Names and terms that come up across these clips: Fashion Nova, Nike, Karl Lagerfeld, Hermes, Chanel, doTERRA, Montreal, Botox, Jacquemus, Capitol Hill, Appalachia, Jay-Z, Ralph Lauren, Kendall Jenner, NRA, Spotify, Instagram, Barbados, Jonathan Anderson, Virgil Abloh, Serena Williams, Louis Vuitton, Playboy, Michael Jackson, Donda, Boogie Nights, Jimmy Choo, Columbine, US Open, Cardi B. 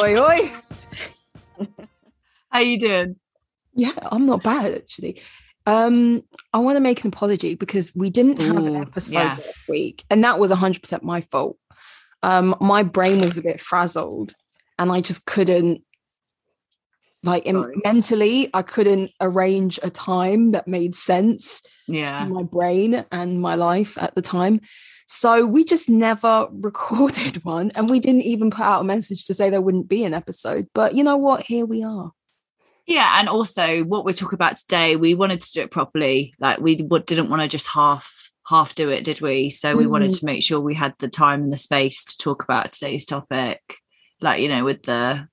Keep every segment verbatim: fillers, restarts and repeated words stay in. Oi, oi. How you doing? Yeah, I'm not bad, actually. Um, I want to make an apology because we didn't have Ooh, an episode yeah. last week, and that was one hundred percent my fault. Um, my brain was a bit frazzled, and I just couldn't, like, Im- mentally, I couldn't arrange a time that made sense yeah. for my brain and my life at the time. So we just never recorded one, and we didn't even put out a message to say there wouldn't be an episode. But you know what? Here we are. Yeah, and also what we're talking about today, we wanted to do it properly. Like, we didn't want to just half half do it, did we? So we mm. wanted to make sure we had the time and the space to talk about today's topic, like, you know, with the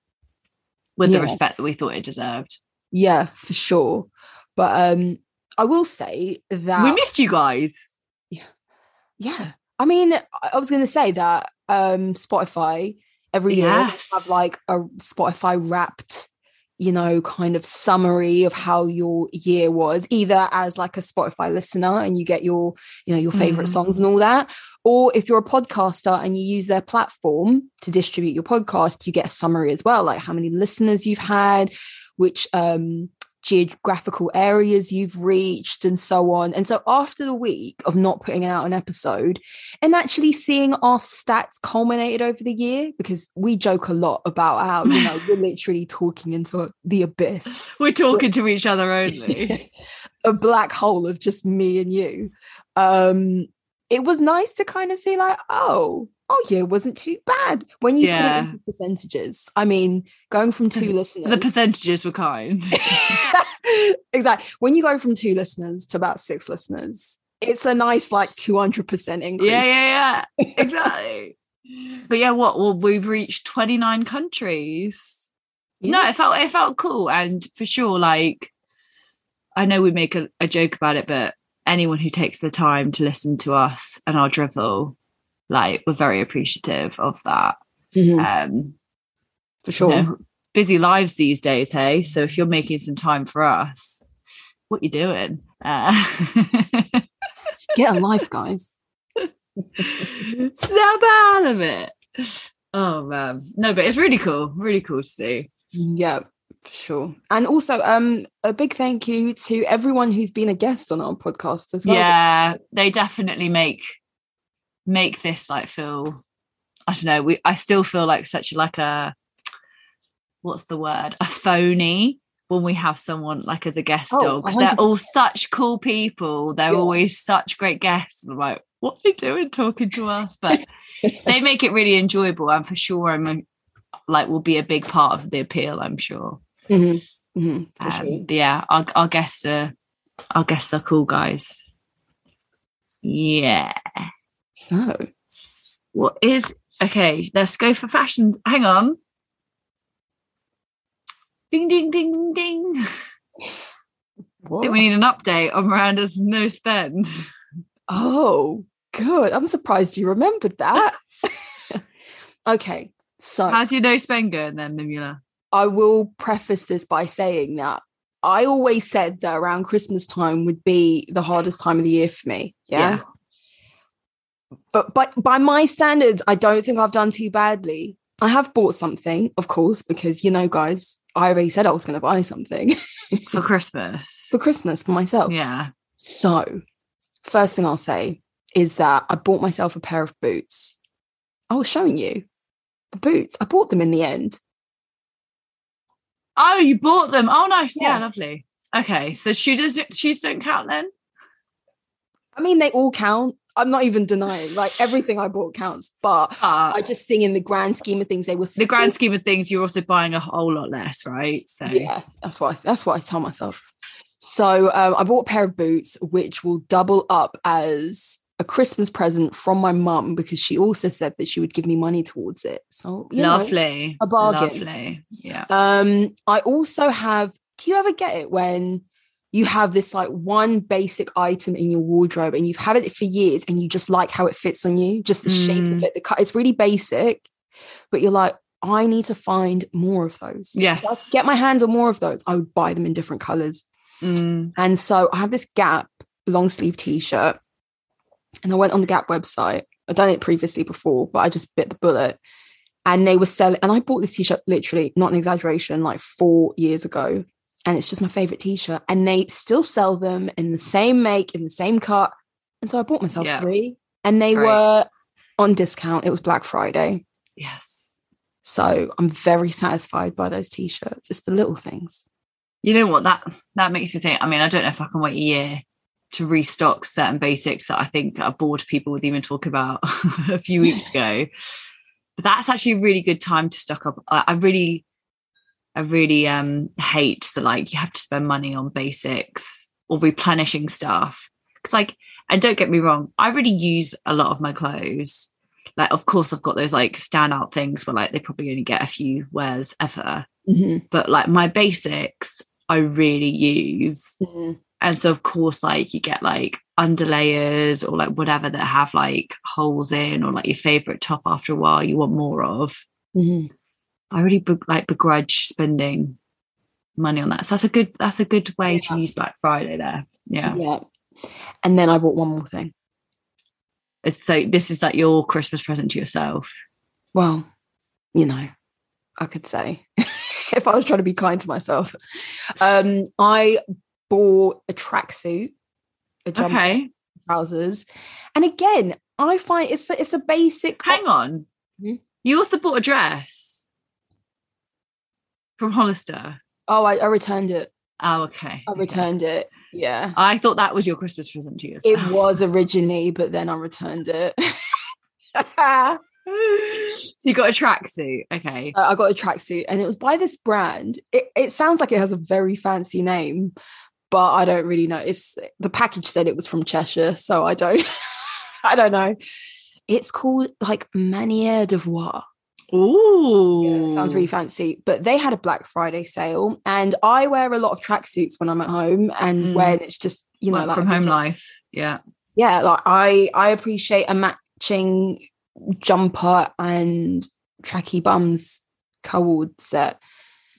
with yeah. the respect that we thought it deserved. Yeah, for sure. But um, I will say that we missed you guys. Yeah. Yeah. I mean, I was going to say that um, Spotify every yes. year have like a Spotify Wrapped, you know, kind of summary of how your year was, either as like a Spotify listener and you get your, you know, your favorite mm. songs and all that, or if you're a podcaster and you use their platform to distribute your podcast, you get a summary as well, like how many listeners you've had, which um, geographical areas you've reached, and so on. And so after the week of not putting out an episode and actually seeing our stats culminated over the year, because we joke a lot about how, you know, we're literally talking into the abyss, we're talking to each other only a black hole of just me and you. Um it was nice to kind of see, like, oh our year wasn't too bad when you yeah. put it into percentages. I mean, going from two listeners, the percentages were kind. Exactly. When you go from two listeners to about six listeners, it's a nice like two hundred percent increase. Yeah, yeah, yeah. Exactly. But yeah, what? Well, we've reached twenty-nine countries. Yeah. No, it felt it felt cool, and for sure, like, I know we make a, a joke about it, but anyone who takes the time to listen to us and our drivel, like, we're very appreciative of that. Mm-hmm. Um, for sure. You know, busy lives these days, hey? So if you're making some time for us, what you doing? Uh- Get a life, guys. Snap out of it. Oh, man. No, but it's really cool. Really cool to see. Yeah, for sure. And also um, a big thank you to everyone who's been a guest on our podcast as well. Yeah, they definitely make... make this like feel, I don't know, we I still feel like such like a what's the word a phony when we have someone like as a guest oh, dog. They're all such cool people, they're yeah. always such great guests, and I'm like, what are they doing talking to us? But they make it really enjoyable, and for sure I'm like will be a big part of the appeal, I'm sure. Mm-hmm. Mm-hmm. Um, sure. But yeah, our, our guests are our guests are cool guys. Yeah. So, what is okay? Let's go for fashion. Hang on. Ding, ding, ding, ding. Whoa. I think we need an update on Miranda's no spend. Oh, good. I'm surprised you remembered that. Okay. So, how's your no spend going then, Mimula? I will preface this by saying that I always said that around Christmas time would be the hardest time of the year for me. Yeah. yeah. But, but by my standards, I don't think I've done too badly. I have bought something, of course, because, you know, guys, I already said I was going to buy something. For Christmas. For Christmas, for myself. Yeah. So, first thing I'll say is that I bought myself a pair of boots. I was showing you the boots. I bought them in the end. Oh, you bought them. Oh, nice. Yeah, yeah, lovely. Okay, so she does. Shoes don't count then? I mean, they all count. I'm not even denying, like, everything I bought counts, but uh, I just think in the grand scheme of things, they were... The grand scheme of things, you're also buying a whole lot less, right? So yeah, that's what I, that's what I tell myself. So um, I bought a pair of boots, which will double up as a Christmas present from my mum, because she also said that she would give me money towards it. So, you lovely. Know, a bargain. Lovely, yeah. Um, I also have... Do you ever get it when... you have this like one basic item in your wardrobe and you've had it for years and you just like how it fits on you, just the mm. shape of it, the cut, it's really basic, but you're like, I need to find more of those. Yes. If I could get my hands on more of those, I would buy them in different colours. Mm. And so I have this Gap long sleeve t-shirt, and I went on the Gap website. I'd done it previously before, but I just bit the bullet. And they were selling, and I bought this t-shirt literally, not an exaggeration, like four years ago. And it's just my favourite t-shirt. And they still sell them in the same make, in the same cut. And so I bought myself yeah. three. And they Great. were on discount. It was Black Friday. Yes. So I'm very satisfied by those t-shirts. It's the little things. You know what? That that makes me think. I mean, I don't know if I can wait a year to restock certain basics that I think I bored people with even talk about a few weeks ago. But that's actually a really good time to stock up. I, I really... I really um, hate that, like, you have to spend money on basics or replenishing stuff. Because, like, and don't get me wrong, I really use a lot of my clothes. Like, of course, I've got those, like, standout things where, like, they probably only get a few wears ever. Mm-hmm. But, like, my basics I really use. Mm-hmm. And so, of course, like, you get, like, underlayers or, like, whatever that have, like, holes in, or, like, your favourite top after a while you want more of. Mm-hmm. I really be- like begrudge spending money on that. So that's a good that's a good way yeah. to use Black Friday there. Yeah. Yeah. And then I bought one more thing. So this is like your Christmas present to yourself. Well, you know, I could say if I was trying to be kind to myself. Um, I bought a tracksuit, a jumper, okay. trousers. And again, I find it's a, it's a basic. Hang on. Mm-hmm. You also bought a dress. From Hollister. Oh, I, I returned it. Oh, okay. I returned okay. it. Yeah. I thought that was your Christmas present to you. It was originally, but then I returned it. So you got a tracksuit. Okay. Uh, I got a tracksuit, and it was by this brand. It, it sounds like it has a very fancy name, but I don't really know. It's the package said it was from Cheshire, so I don't I don't know. It's called like Manier de Voix. Ooh, yeah, sounds really fancy. But they had a Black Friday sale, and I wear a lot of tracksuits when I'm at home, and mm. when it's just, you know, like from home life. Yeah, yeah. Like I, I appreciate a matching jumper and tracky bums co-ord set.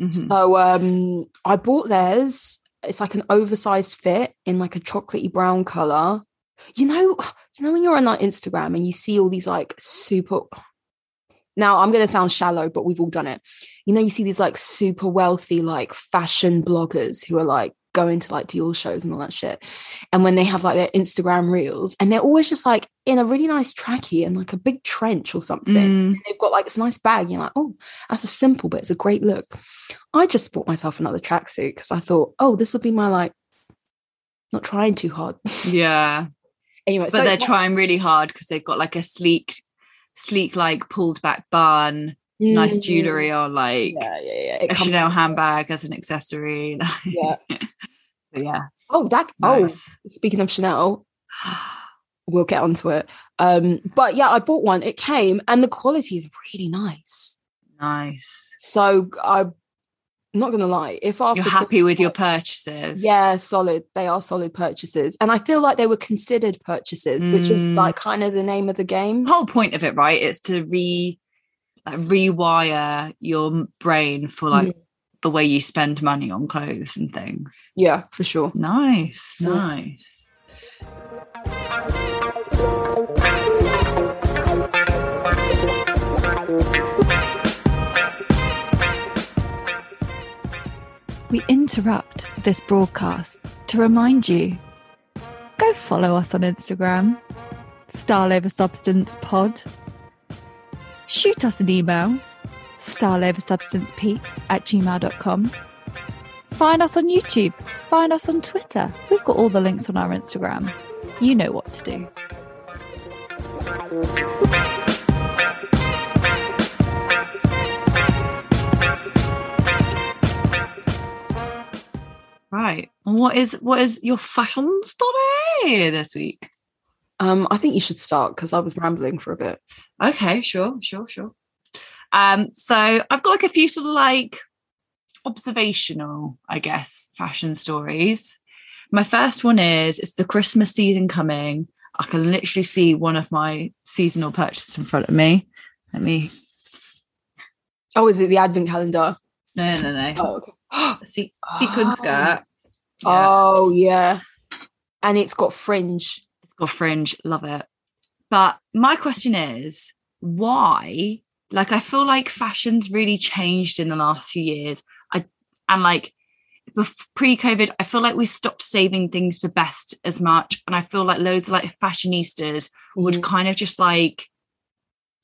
Mm-hmm. So um, I bought theirs. It's like an oversized fit in like a chocolatey brown color. You know, you know when you're on like Instagram and you see all these like super. Now, I'm going to sound shallow, but we've all done it. You know, you see these, like, super wealthy, like, fashion bloggers who are, like, going to, like, Dior shows and all that shit. And when they have, like, their Instagram reels, and they're always just, like, in a really nice trackie and, like, a big trench or something. Mm. And they've got, like, this nice bag. You're like, oh, that's a simple, but it's a great look. I just bought myself another tracksuit because I thought, oh, this will be my, like, not trying too hard. Yeah. Anyway, but so, they're trying really hard because they've got, like, a sleek... sleek, like, pulled back bun, mm. nice jewellery, or like yeah, yeah, yeah. a Chanel handbag as an accessory. Yeah. yeah. Oh, that, nice. oh, speaking of Chanel, we'll get onto it. Um, but yeah, I bought one. It came, and the quality is really nice. Nice. So I'm not going to lie. If after You're happy with your purchases. Yeah, solid. They are solid purchases. And I feel like they were considered purchases, mm. which is like kind of the name of the game. The whole point of it, right? It's to re like, rewire your brain for like mm. the way you spend money on clothes and things. Yeah, for sure. Nice, yeah. nice. We interrupt this broadcast to remind you, go follow us on Instagram, Style Over Substance Pod. Shoot us an email, lifestyle over substance peak at gmail dot com. Find us on YouTube. Find us on Twitter. We've got all the links on our Instagram. You know what to do. Right. What is what is your fashion story this week? Um, I think you should start because I was rambling for a bit. Okay, sure, sure, sure. Um, so I've got like a few sort of like observational, I guess, fashion stories. My first one is, it's the Christmas season coming. I can literally see one of my seasonal purchases in front of me. Let me. Oh, is it the advent calendar? No, no, no. Oh, okay. Se- sequin oh. skirt. Yeah. Oh, yeah. And it's got fringe. It's got fringe. Love it. But my question is, why? Like, I feel like fashion's really changed in the last few years. I and like, pre-COVID, I feel like we stopped saving things for best as much, and I feel like loads of like fashionistas mm. would kind of just like,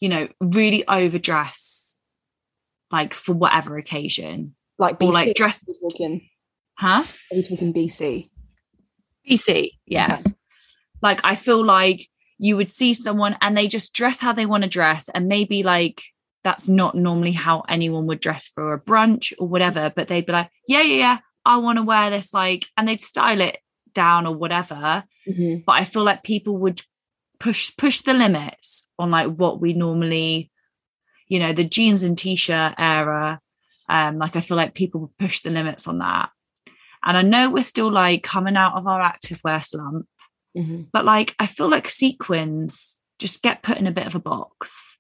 you know, really overdress, like for whatever occasion, like B C, or like dress. Huh? Are you talking B C? B C, yeah. Okay. Like, I feel like you would see someone and they just dress how they want to dress, and maybe like that's not normally how anyone would dress for a brunch or whatever, but they'd be like, yeah, yeah, yeah, I want to wear this, like, and they'd style it down or whatever. Mm-hmm. But I feel like people would push push the limits on like what we normally, you know, the jeans and t-shirt era. Um, like, I feel like people would push the limits on that. And I know we're still like coming out of our activewear slump, mm-hmm. but like, I feel like sequins just get put in a bit of a box.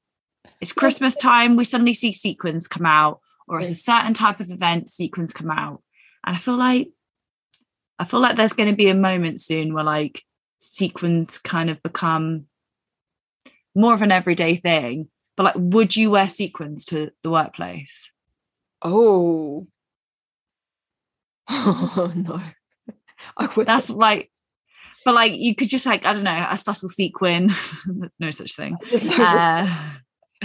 It's Christmas time, we suddenly see sequins come out, or it's a certain type of event, sequins come out. And I feel like I feel like there's going to be a moment soon where like sequins kind of become more of an everyday thing. But like, would you wear sequins to the workplace? Oh, oh no. I would. That's like, but like you could just like, I don't know, a subtle sequin. No such thing.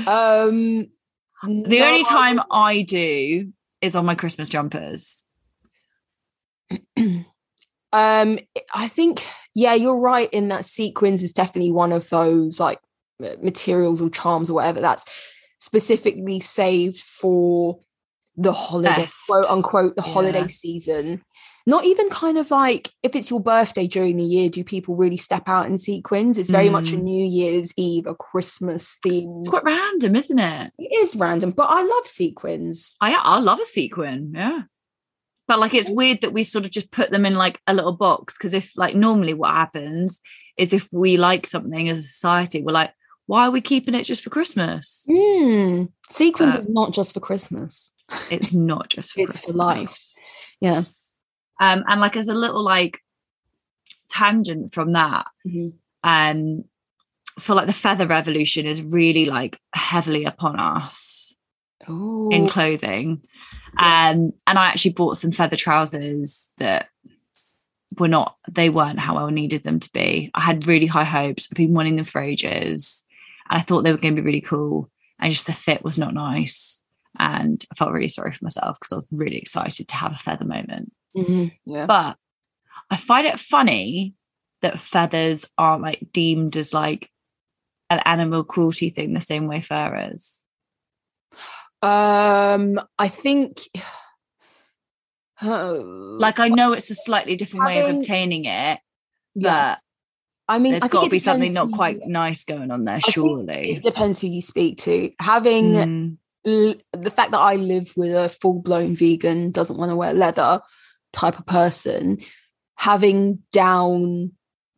Um, the no. only time I do is on my Christmas jumpers. um, I think, yeah, you're right in that sequins is definitely one of those like materials or charms or whatever that's specifically saved for the holiday, Best. quote unquote, the yeah. holiday season. Not even kind of like if it's your birthday during the year, do people really step out in sequins? It's very mm. much a New Year's Eve, a Christmas theme. It's quite random, isn't it? It is random, but I love sequins. I I love a sequin, yeah. But like, it's weird that we sort of just put them in like a little box, because if like normally what happens is if we like something as a society, we're like, why are we keeping it just for Christmas? Mm. Sequins but is not just for Christmas. It's not just for it's Christmas. It's for life. Yeah. Um, and like, as a little like tangent from that, mm-hmm. um, I feel like the feather revolution is really like heavily upon us Ooh. in clothing. Yeah. Um, and I actually bought some feather trousers that were not, they weren't how I needed them to be. I had really high hopes. I've been wanting them for ages. And I thought they were going to be really cool. And just the fit was not nice. And I felt really sorry for myself because I was really excited to have a feather moment. Mm-hmm, yeah. But I find it funny that feathers aren't like deemed as like an animal cruelty thing the same way fur is. Um, I think uh, like I know it's a slightly different having, way of obtaining it, but yeah. I mean, there's got to be something not quite you, nice going on there. Surely it depends who you speak to. Having mm. l- the fact that I live with a full blown vegan, doesn't want to wear leather type of person, having down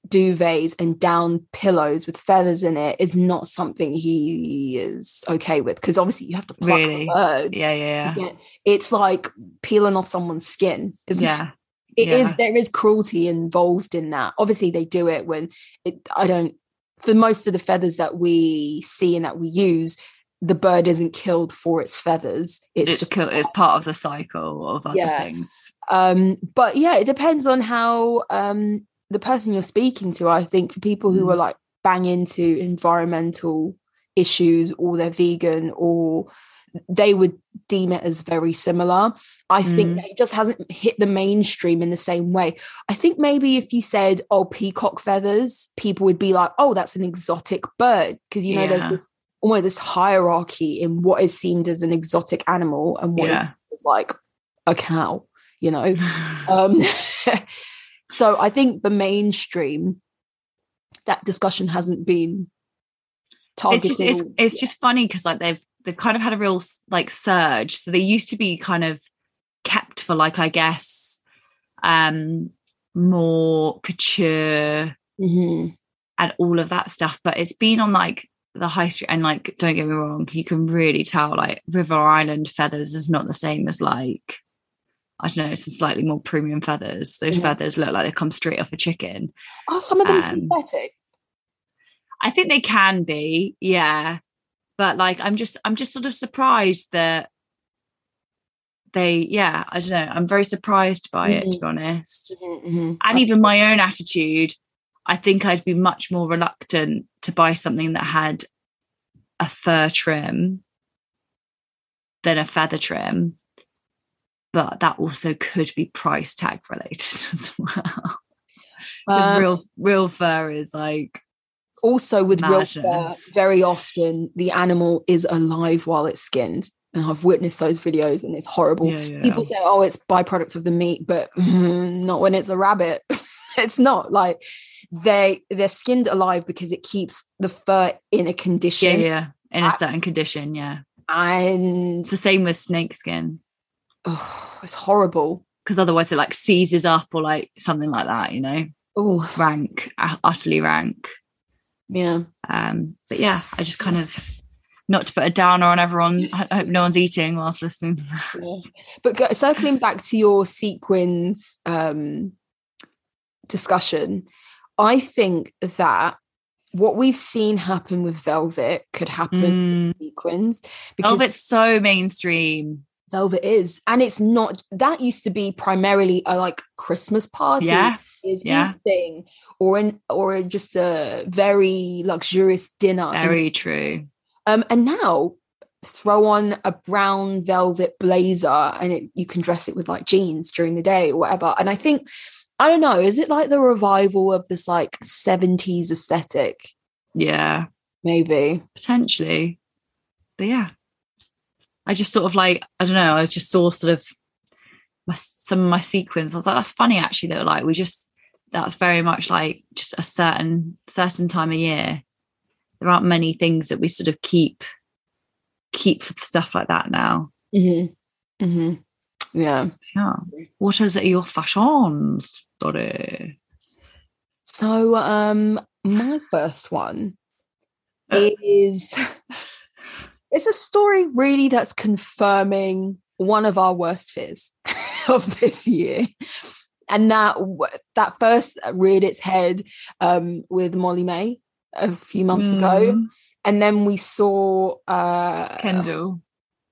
duvets and down pillows with feathers in it is not something he is okay with, because obviously you have to pluck really? the bird. Yeah, yeah, yeah. It's like peeling off someone's skin, isn't yeah. it? It yeah. is. There is cruelty involved in that. Obviously, they do it when it. I don't. For most of the feathers that we see and that we use, the bird isn't killed for its feathers. It's, it's just killed, it's part of the cycle of other yeah. things. Um, but yeah, it depends on how um, the person you're speaking to. I think for people who mm. are like bang into environmental issues, or they're vegan, or they would deem it as very similar. I mm. think that it just hasn't hit the mainstream in the same way. I think maybe if you said, oh, peacock feathers, people would be like, oh, that's an exotic bird, because, you know, yeah. there's this almost this hierarchy in what is seen as an exotic animal and what yeah. is like a cow, you know. um So I think the mainstream, that discussion hasn't been targeted. It's just, it's, it's just funny because like they've they've kind of had a real like surge. So they used to be kind of kept for like, I guess, um, more couture mm-hmm. and all of that stuff. But it's been on like the high street, and like, don't get me wrong, you can really tell like River Island feathers is not the same as like, I don't know, some slightly more premium feathers. Those yeah. feathers look like they come straight off a chicken. Are some of them um, synthetic? I think they can be, yeah. But like, I'm just, I'm just sort of surprised that they, yeah, I don't know. I'm very surprised by mm-hmm. it, to be honest. Mm-hmm, mm-hmm. And That's even my own attitude, I think I'd be much more reluctant to buy something that had a fur trim than a feather trim. But that also could be price tag related as well. Because um, real real fur is like... Also with madness. Real fur, very often the animal is alive while it's skinned. And I've witnessed those videos and it's horrible. Yeah, yeah. People say, oh, it's byproduct of the meat, but mm, not when it's a rabbit. It's not. Like they, they're skinned alive because it keeps the fur in a condition. Yeah, yeah. In a I, certain condition, yeah. And... It's the same with snake skin. Oh, it's horrible because otherwise it like seizes up or like something like that, you know. Oh, rank, utterly rank. Yeah. Um. But yeah, I just kind of, not to put a downer on everyone. I hope no one's eating whilst listening. Yeah. But go, circling back to your sequins um discussion, I think that what we've seen happen with velvet could happen mm. with sequins. Because velvet's so mainstream. Velvet is, and it's not, that used to be primarily a like Christmas party yeah, is yeah. thing, or an or just a very luxurious dinner. Very and, true. Um, and now throw on a brown velvet blazer, and it, you can dress it with like jeans during the day or whatever. And I think, I don't know, is it like the revival of this like seventies aesthetic? Yeah, maybe potentially, but yeah. I just sort of like, I don't know, I just saw sort of my, some of my sequins. I was like, that's funny, actually, though. Like, we just, that's very much like just a certain, certain time of year. There aren't many things that we sort of keep, keep for stuff like that now. Mm-hmm. Mm-hmm. Yeah. Yeah. What is it, your fashion story? So, um, my first one is... It's a story really that's confirming one of our worst fears of this year. And that that first reared its head um, with Molly Mae a few months mm. ago. And then we saw uh, Kendall.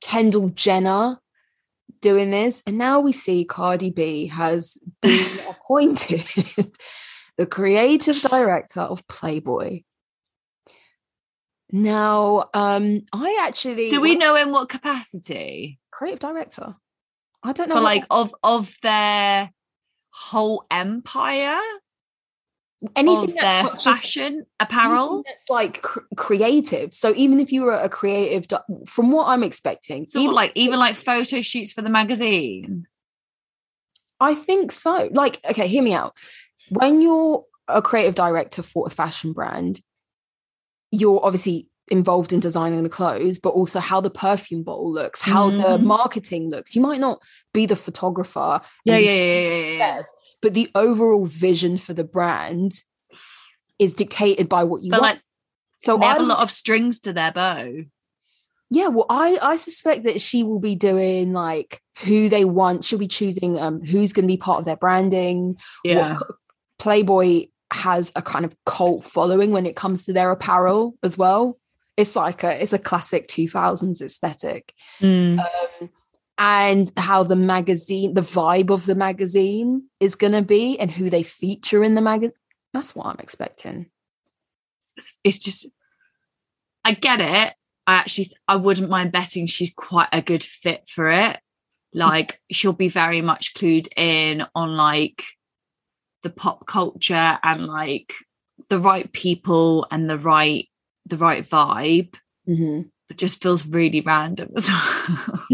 Kendall Jenner doing this. And now we see Cardi B has been appointed the creative director of Playboy. Now, um, I actually do we know in what capacity? Creative director. I don't know. But like of of their whole empire, anything that's fashion apparel. That's like cr- creative. So even if you were a creative, di- from what I'm expecting, so even, like even like photo shoots for the magazine. I think so. Like, okay, hear me out. When you're a creative director for a fashion brand, you're obviously involved in designing the clothes, but also how the perfume bottle looks, how mm. the marketing looks. You might not be the photographer. Yeah, yeah, yeah, yeah, yeah. Best, but the overall vision for the brand is dictated by what you but want. Like, so they have I'm, a lot of strings to their bow. Yeah, well, I, I suspect that she will be doing, like, who they want. She'll be choosing um, who's going to be part of their branding. Yeah. What, Playboy has a kind of cult following when it comes to their apparel as well. It's like a it's a classic two thousands aesthetic. Mm. Um, and how the magazine, the vibe of the magazine is going to be and who they feature in the magazine. That's what I'm expecting. It's, it's just, I get it. I actually I wouldn't mind betting she's quite a good fit for it. Like, she'll be very much clued in on like the pop culture and like the right people and the right the right vibe. Mm-hmm. But just feels really random as well.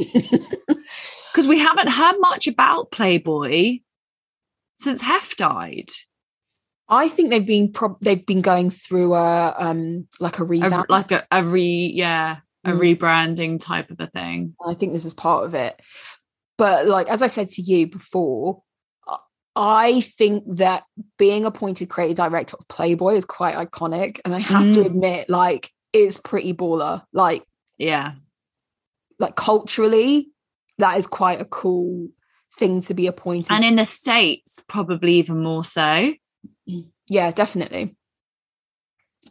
Because we haven't heard much about Playboy since Hef died. I think they've been pro- they've been going through a um like a revamp, like a, a re yeah a mm. rebranding type of a thing. I think this is part of it. But like, as I said to you before, I think that being appointed creative director of Playboy is quite iconic, and I have mm. to admit, like, it's pretty baller. Like, yeah, like culturally, that is quite a cool thing to be appointed, and in the States, probably even more so. Yeah, definitely.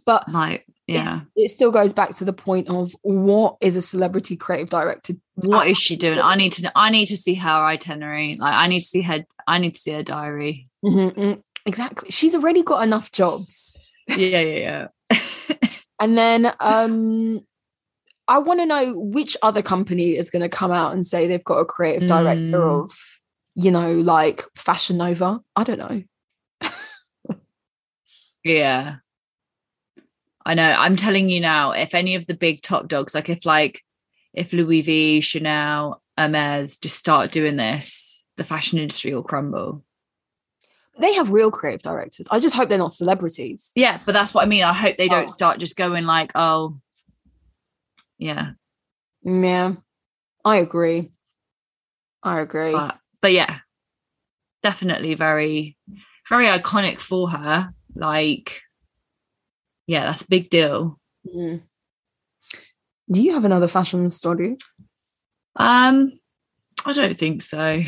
But like, yeah, it still goes back to the point of, what is a celebrity creative director? What is she doing? I need to. I need to see her itinerary. Like, I need to see her. I need to see her diary. Mm-hmm, exactly. She's already got enough jobs. Yeah, yeah, yeah. And then um, I want to know which other company is going to come out and say they've got a creative director mm. of, you know, like Fashion Nova. I don't know. Yeah, I know. I'm telling you now, if any of the big top dogs, like if like if Louis V, Chanel, Hermes just start doing this, the fashion industry will crumble. They have real creative directors. I just hope they're not celebrities. Yeah, but that's what I mean. I hope they don't oh. start just going like, oh, yeah, yeah. I agree. I agree. But, but yeah, definitely very, very iconic for her. Like, yeah, that's a big deal. Mm. Do you have another fashion story? Um, I don't think so.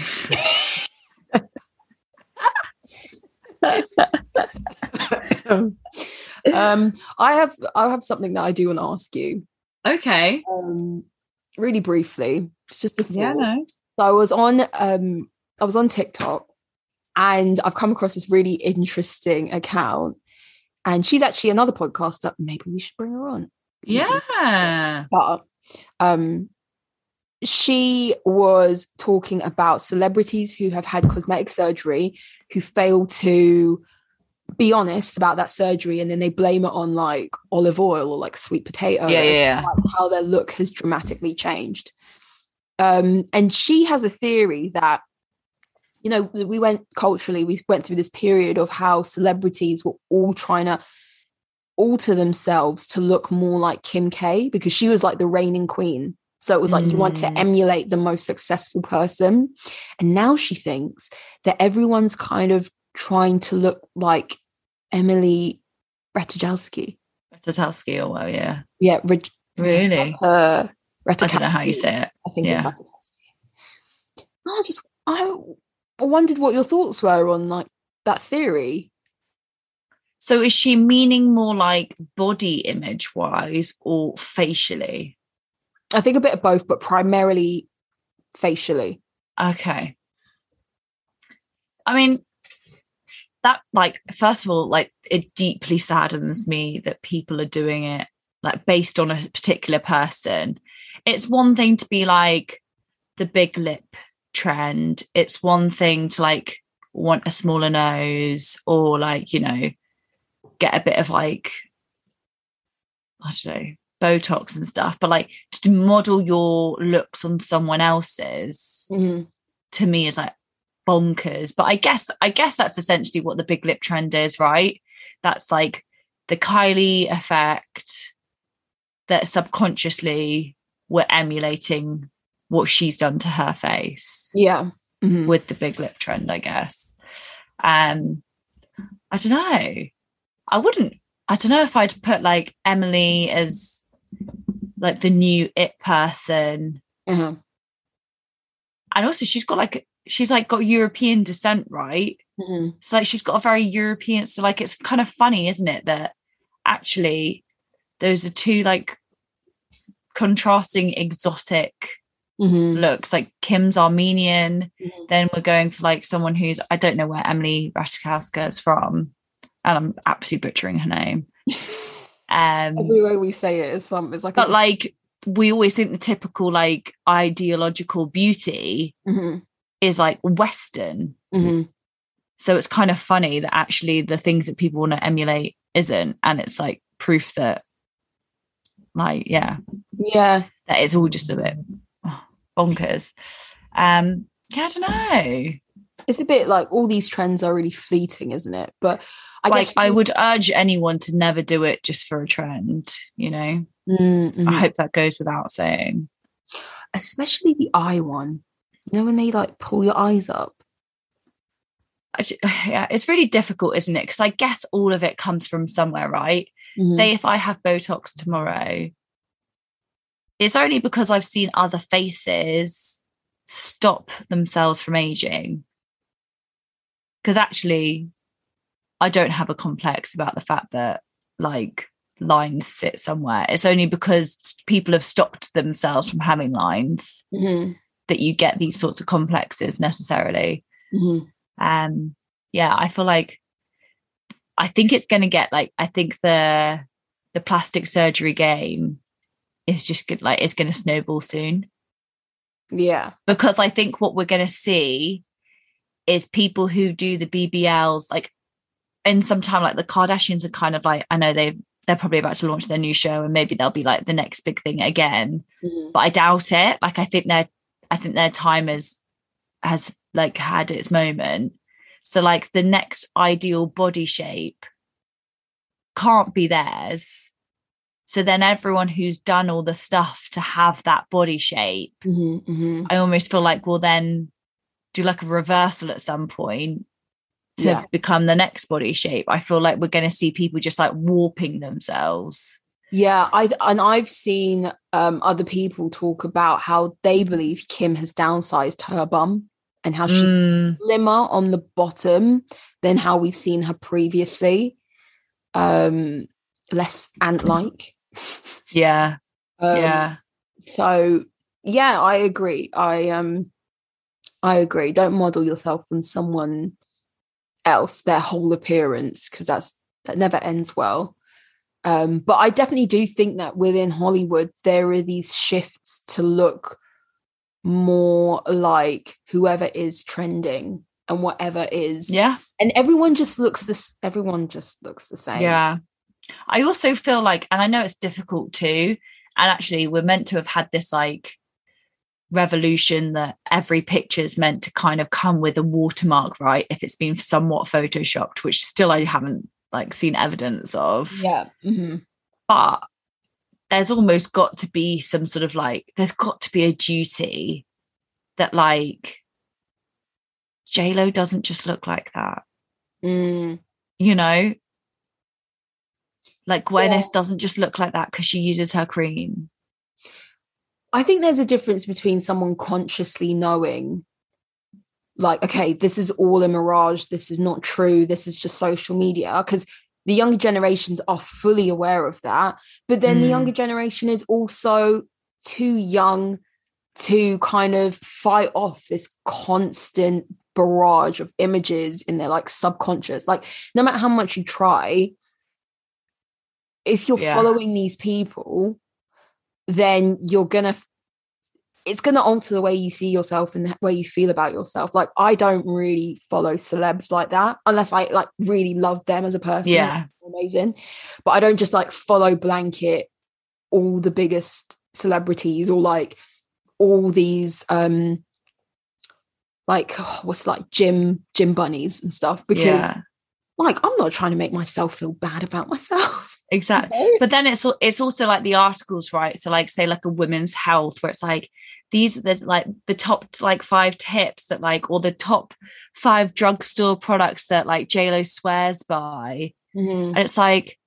um, I have, I have something that I do want to ask you. Okay. Um, really briefly, it's just before. Yeah, no. So I was on, um, I was on TikTok. And I've come across this really interesting account. And she's actually another podcaster. Maybe we should bring her on. Yeah. But um, she was talking about celebrities who have had cosmetic surgery, who fail to be honest about that surgery. And then they blame it on like olive oil or like sweet potato. Yeah, yeah, yeah. How their look has dramatically changed. Um, and she has a theory that, you know, we went culturally, we went through this period of how celebrities were all trying to alter themselves to look more like Kim K, because she was like the reigning queen. So it was like, mm. you want to emulate the most successful person. And now she thinks that everyone's kind of trying to look like Emily Ratajkowski. Ratajkowski, oh, well, yeah. Yeah. Rid- really? Rata- Ratajkowski. I don't know how you say it. I think yeah. it's Ratajkowski. I just, I... I wondered what your thoughts were on like that theory. So is she meaning more like body image wise or facially? I think a bit of both, but primarily facially. Okay. I mean, that like, first of all, like it deeply saddens me that people are doing it like based on a particular person. It's one thing to be like the big lip trend, it's one thing to like want a smaller nose or like, you know, get a bit of like, I don't know, Botox and stuff, but like to model your looks on someone else's mm-hmm. to me is like bonkers. But I guess I guess that's essentially what the big lip trend is, right? That's like the Kylie effect, that subconsciously we're emulating what she's done to her face, yeah, mm-hmm. with the big lip trend, I guess. Um, I don't know. I wouldn't. I don't know if I'd put like Emily as like the new it person, mm-hmm. and also she's got like she's like got European descent, right? Mm-hmm. So like she's got a very European. So like it's kind of funny, isn't it, that actually those are two like contrasting exotic. Mm-hmm. looks. Like Kim's Armenian, mm-hmm. then we're going for like someone who's, I don't know where Emily Ratajkowski is from, and I'm absolutely butchering her name. Um, every way we say it is some. It's like, but a- like we always think the typical like ideological beauty mm-hmm. is like Western. Mm-hmm. So it's kind of funny that actually the things that people want to emulate isn't, and it's like proof that like yeah yeah that it's all just a bit oh, bonkers. Um yeah, I don't know, it's a bit like all these trends are really fleeting, isn't it? But I like, guess I would urge anyone to never do it just for a trend, you know. Mm-hmm. I hope that goes without saying, especially the eye one, you know, when they like pull your eyes up. Just, yeah, it's really difficult, isn't it? Because I guess all of it comes from somewhere, right? Mm-hmm. Say if I have Botox tomorrow, it's only because I've seen other faces stop themselves from aging, because actually I don't have a complex about the fact that like lines sit somewhere. It's only because people have stopped themselves from having lines mm-hmm. that you get these sorts of complexes necessarily. Mm-hmm. Um yeah, I feel like I think it's going to get like I think the the plastic surgery game is just good, like it's going to snowball soon. Yeah, because I think what we're going to see is people who do the B B Ls like, and sometimes like the Kardashians are kind of like, I know they they're probably about to launch their new show and maybe they'll be like the next big thing again, mm-hmm. but I doubt it. Like I think their I think their time is has like had its moment. So like the next ideal body shape can't be theirs. So then everyone who's done all the stuff to have that body shape, mm-hmm, mm-hmm. I almost feel like we'll then do like a reversal at some point to yeah. become the next body shape. I feel like we're going to see people just like warping themselves. Yeah, I and I've seen um, other people talk about how they believe Kim has downsized her bum and how she's mm. slimmer on the bottom than how we've seen her previously. Um, less ant-like. Yeah. um, yeah. So, yeah, I agree. I um, I agree. Don't model yourself on someone else, their whole appearance, because that's that never ends well. Um, but I definitely do think that within Hollywood, there are these shifts to look more like whoever is trending and whatever is. Yeah. And everyone just looks this, everyone just looks the same. Yeah. I also feel like, and I know it's difficult too, and actually we're meant to have had this like revolution that every picture is meant to kind of come with a watermark, right? If it's been somewhat photoshopped, which still I haven't like seen evidence of. Yeah. Mm-hmm. But there's almost got to be some sort of like, there's got to be a duty that like J-Lo doesn't just look like that. Mm. You know? Like Gwyneth yeah. doesn't just look like that because she uses her cream. I think there's a difference between someone consciously knowing like, okay, this is all a mirage, this is not true, this is just social media, because the younger generations are fully aware of that. But then mm. the younger generation is also too young to kind of fight off this constant barrage of images in their like subconscious. Like no matter how much you try, if you're yeah. following these people, then you're going to it's going to alter the way you see yourself and the way you feel about yourself. Like, I don't really follow celebs like that unless I, like, really love them as a person. Yeah. Amazing. But I don't just, like, follow blanket all the biggest celebrities or, like, all these, um, like, oh, what's, like, gym, gym bunnies and stuff. Because, yeah. like, I'm not trying to make myself feel bad about myself. Exactly. Okay. But then it's it's also like the articles, right? So like say like a Women's Health where it's like these are the like the top like five tips that like, or the top five drugstore products that like J-Lo swears by. Mm-hmm. And it's like,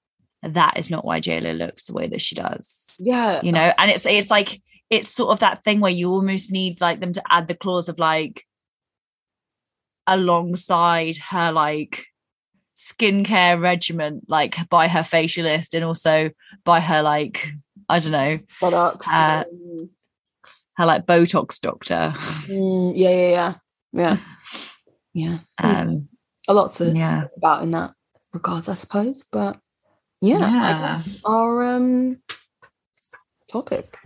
that is not why J-Lo looks the way that she does. Yeah. You know, and it's it's like it's sort of that thing where you almost need like them to add the clause of like alongside her like skincare regimen, like by her facialist and also by her like I don't know products, uh, um, her like Botox doctor. Mm, yeah, yeah, yeah, yeah, yeah. Um, a lot to yeah. think about in that regards, I suppose. But yeah, yeah. I guess our um topic.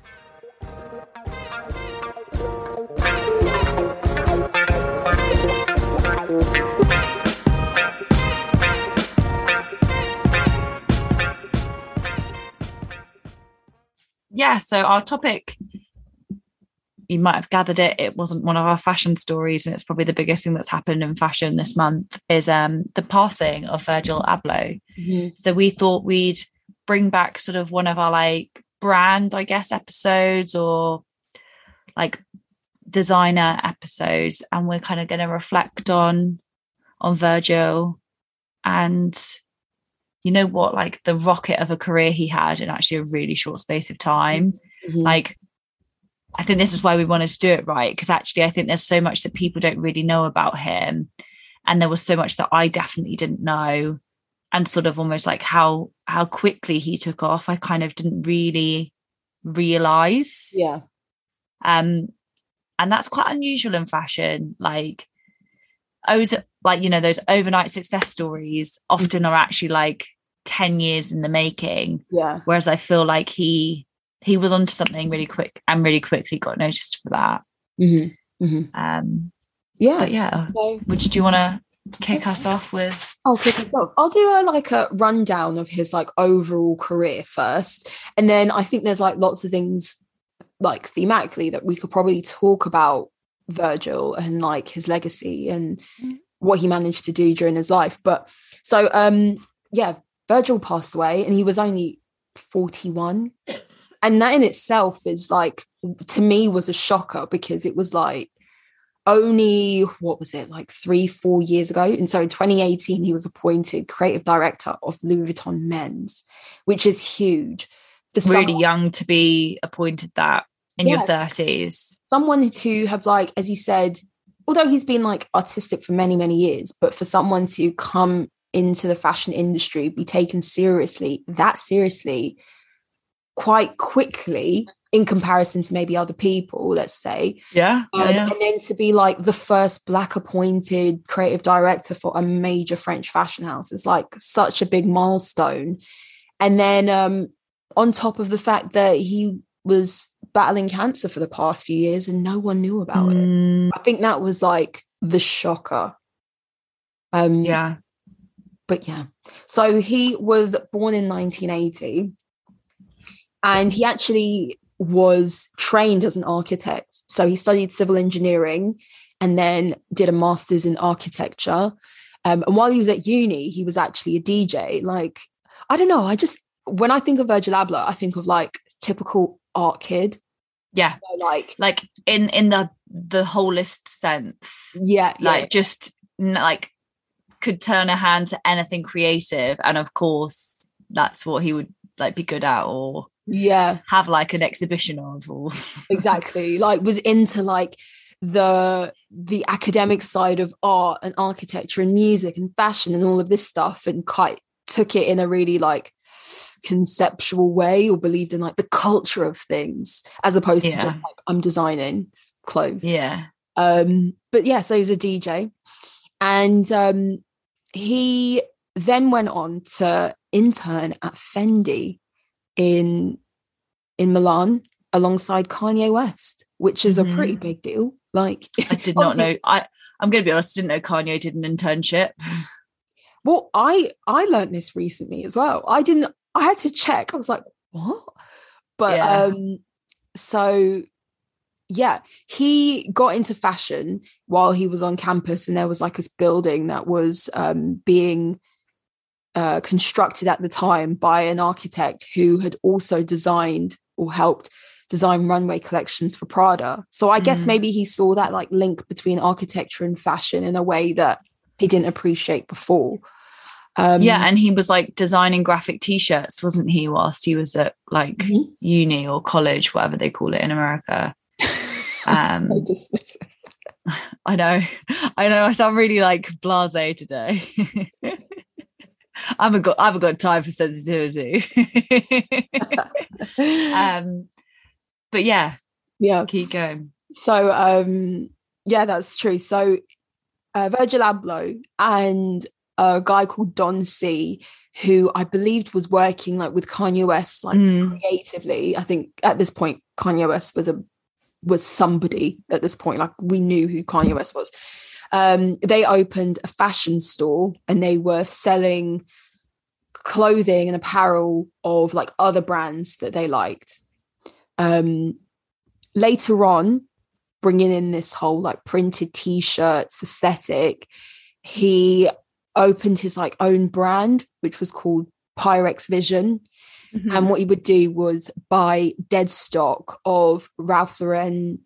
yeah, so our topic, you might have gathered it, it wasn't one of our fashion stories, and it's probably the biggest thing that's happened in fashion this month, is um, the passing of Virgil Abloh. Mm-hmm. So we thought we'd bring back sort of one of our like brand, I guess, episodes, or like designer episodes, and we're kind of going to reflect on on Virgil and, you know what, like the rocket of a career he had in actually a really short space of time. Mm-hmm. Like, I think this is why we wanted to do it, right? Because actually I think there's so much that people don't really know about him, and there was so much that I definitely didn't know, and sort of almost like how how quickly he took off, I kind of didn't really realise. Yeah. Um, and that's quite unusual in fashion. Like, I was like, you know, those overnight success stories often are actually like ten years in the making. Yeah. Whereas I feel like he he was onto something really quick and really quickly got noticed for that. Mm-hmm. Mm-hmm. Um, yeah. But yeah. So, which do you want to kick us off with? I'll kick us off. I'll do a, like a rundown of his like overall career first, and then I think there's like lots of things like thematically that we could probably talk about Virgil and like his legacy and what he managed to do during his life. But so um yeah, Virgil passed away and he was only forty-one, and that in itself is like, to me, was a shocker, because it was like only, what was it, like three four years ago. And so in twenty eighteen he was appointed creative director of Louis Vuitton Men's, which is huge. The really someone, young to be appointed that in yes, your thirties, someone to have, like, as you said, although he's been like artistic for many many years, but for someone to come into the fashion industry, be taken seriously that seriously quite quickly in comparison to maybe other people, let's say. Yeah, um, yeah, yeah. And then to be like the first Black appointed creative director for a major French fashion house is like such a big milestone. And then um, on top of the fact that he was battling cancer for the past few years and no one knew about mm. it. I think that was like the shocker. Um, yeah. But yeah. So he was born in nineteen eighty, and he actually was trained as an architect. So he studied civil engineering and then did a master's in architecture. Um, and while he was at uni, he was actually a D J. Like, I don't know. I just, when I think of Virgil Abloh, I think of like typical art kid. Yeah. So like, like in, in the, the wholest sense. Yeah. Like yeah. just like could turn a hand to anything creative. And of course, that's what he would like be good at, or yeah, have like an exhibition of, or exactly, like was into like the the academic side of art and architecture and music and fashion and all of this stuff, and quite took it in a really like conceptual way, or believed in like the culture of things as opposed yeah. to just like I'm designing clothes. Yeah. Um but yeah, so he's a D J, and um he then went on to intern at Fendi in in Milan alongside Kanye West, which is mm-hmm. a pretty big deal. Like, I did not know. I I'm gonna be honest, I didn't know Kanye did an internship. Well, I I learned this recently as well. I didn't I had to check. I was like, what? But yeah. um so yeah, he got into fashion while he was on campus, and there was like this building that was um being Uh, constructed at the time by an architect who had also designed or helped design runway collections for Prada. So I mm. guess maybe he saw that like link between architecture and fashion in a way that he didn't appreciate before. Um, yeah, and he was like designing graphic t-shirts, wasn't he, whilst he was at like mm-hmm. uni or college, whatever they call it in America. Um, so dismissive. I know, I know, I sound really like blasé today. I haven't got I haven't got time for sensitivity. um, but yeah, yeah, keep going. So um, yeah, that's true. So uh, Virgil Abloh and a guy called Don C, who I believed was working like with Kanye West, like mm. creatively. I think at this point Kanye West was a was somebody at this point. Like, we knew who Kanye West was. Um, they opened a fashion store, and they were selling clothing and apparel of like other brands that they liked. um, later on, bringing in this whole like printed T-shirts aesthetic, he opened his like own brand, which was called Pyrex Vision. Mm-hmm. And what he would do was buy dead stock of Ralph Lauren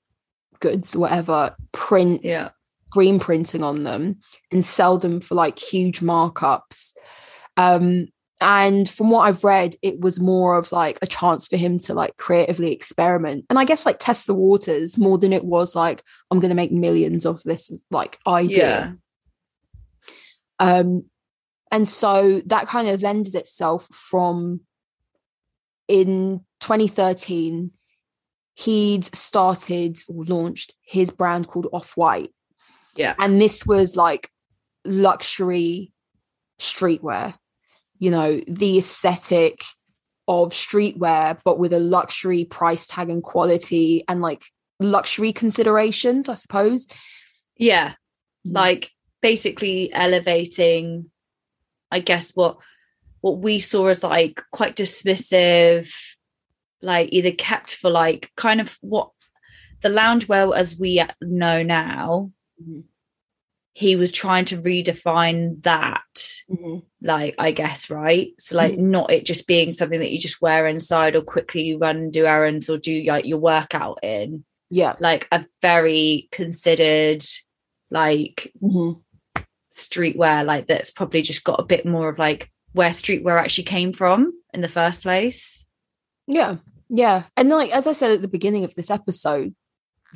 goods or whatever, print yeah. green printing on them and sell them for like huge markups. Um, and from what I've read, it was more of like a chance for him to like creatively experiment and I guess like test the waters more than it was like, I'm going to make millions of this like idea. Yeah. Um, and so that kind of lends itself from in twenty thirteen, he'd started or launched his brand called Off-White. Yeah. And this was like luxury streetwear, you know, the aesthetic of streetwear, but with a luxury price tag and quality and like luxury considerations, I suppose. Yeah. Like basically elevating, I guess, what what we saw as like quite dismissive, like either kept for like kind of what the loungewear as we know now. Mm-hmm. He was trying to redefine that, mm-hmm. like, I guess, right? So, like, mm-hmm. not it just being something that you just wear inside or quickly run and do errands or do, like, your workout in. Yeah. Like, a very considered, like, mm-hmm. streetwear, like, that's probably just got a bit more of, like, where streetwear actually came from in the first place. Yeah. Yeah. And, like, as I said at the beginning of this episode,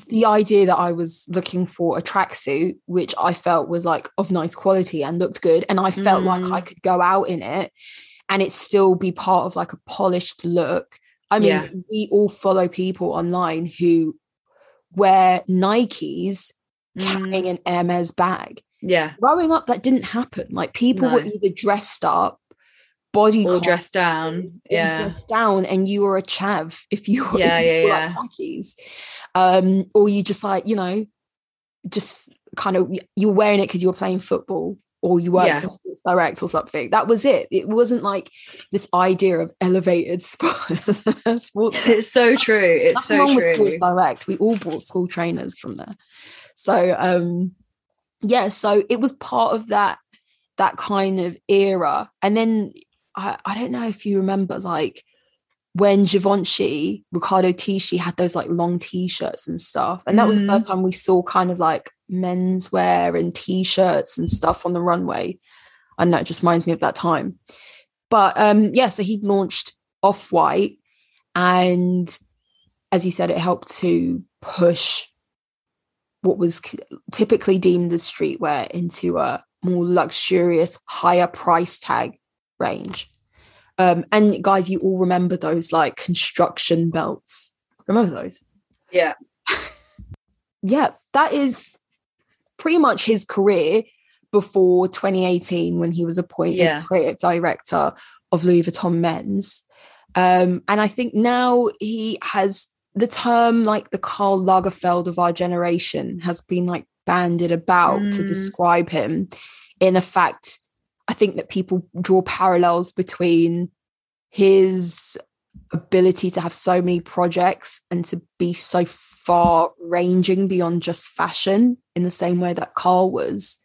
the idea that I was looking for a tracksuit, which I felt was like of nice quality and looked good, and I felt mm. like I could go out in it and it still be part of like a polished look. I mean, yeah. we all follow people online who wear Nikes mm. carrying an Hermes bag. Yeah. Growing up, that didn't happen. Like people no. were either dressed up, body all dressed down, yeah, dressed down, and you were a chav if you were, yeah, yeah, yeah, khakis, um, or you just like you know, just kind of you're wearing it because you were playing football or you worked yeah. at Sports Direct or something. That was it. It wasn't like this idea of elevated sports. sports. It's so true. It's Nothing so wrong true. With Sports Direct, we all bought school trainers from there. So um, yeah, so it was part of that that kind of era, and then. I, I don't know if you remember, like, when Givenchy, Riccardo Tisci had those, like, long T-shirts and stuff. And that mm. was the first time we saw kind of, like, menswear and T-shirts and stuff on the runway. I don't know, it just reminds me of that time. But, um, yeah, so he launched Off-White. And, as you said, it helped to push what was typically deemed as streetwear into a more luxurious, higher price tag range. Um, and guys, you all remember those like construction belts. Remember those? Yeah. Yeah, that is pretty much his career before twenty eighteen when he was appointed yeah. creative director of Louis Vuitton Men's. Um, and I think now he has the term like the Karl Lagerfeld of our generation has been like bandied about mm. to describe him in a fact. I think that people draw parallels between his ability to have so many projects and to be so far ranging beyond just fashion in the same way that Karl was.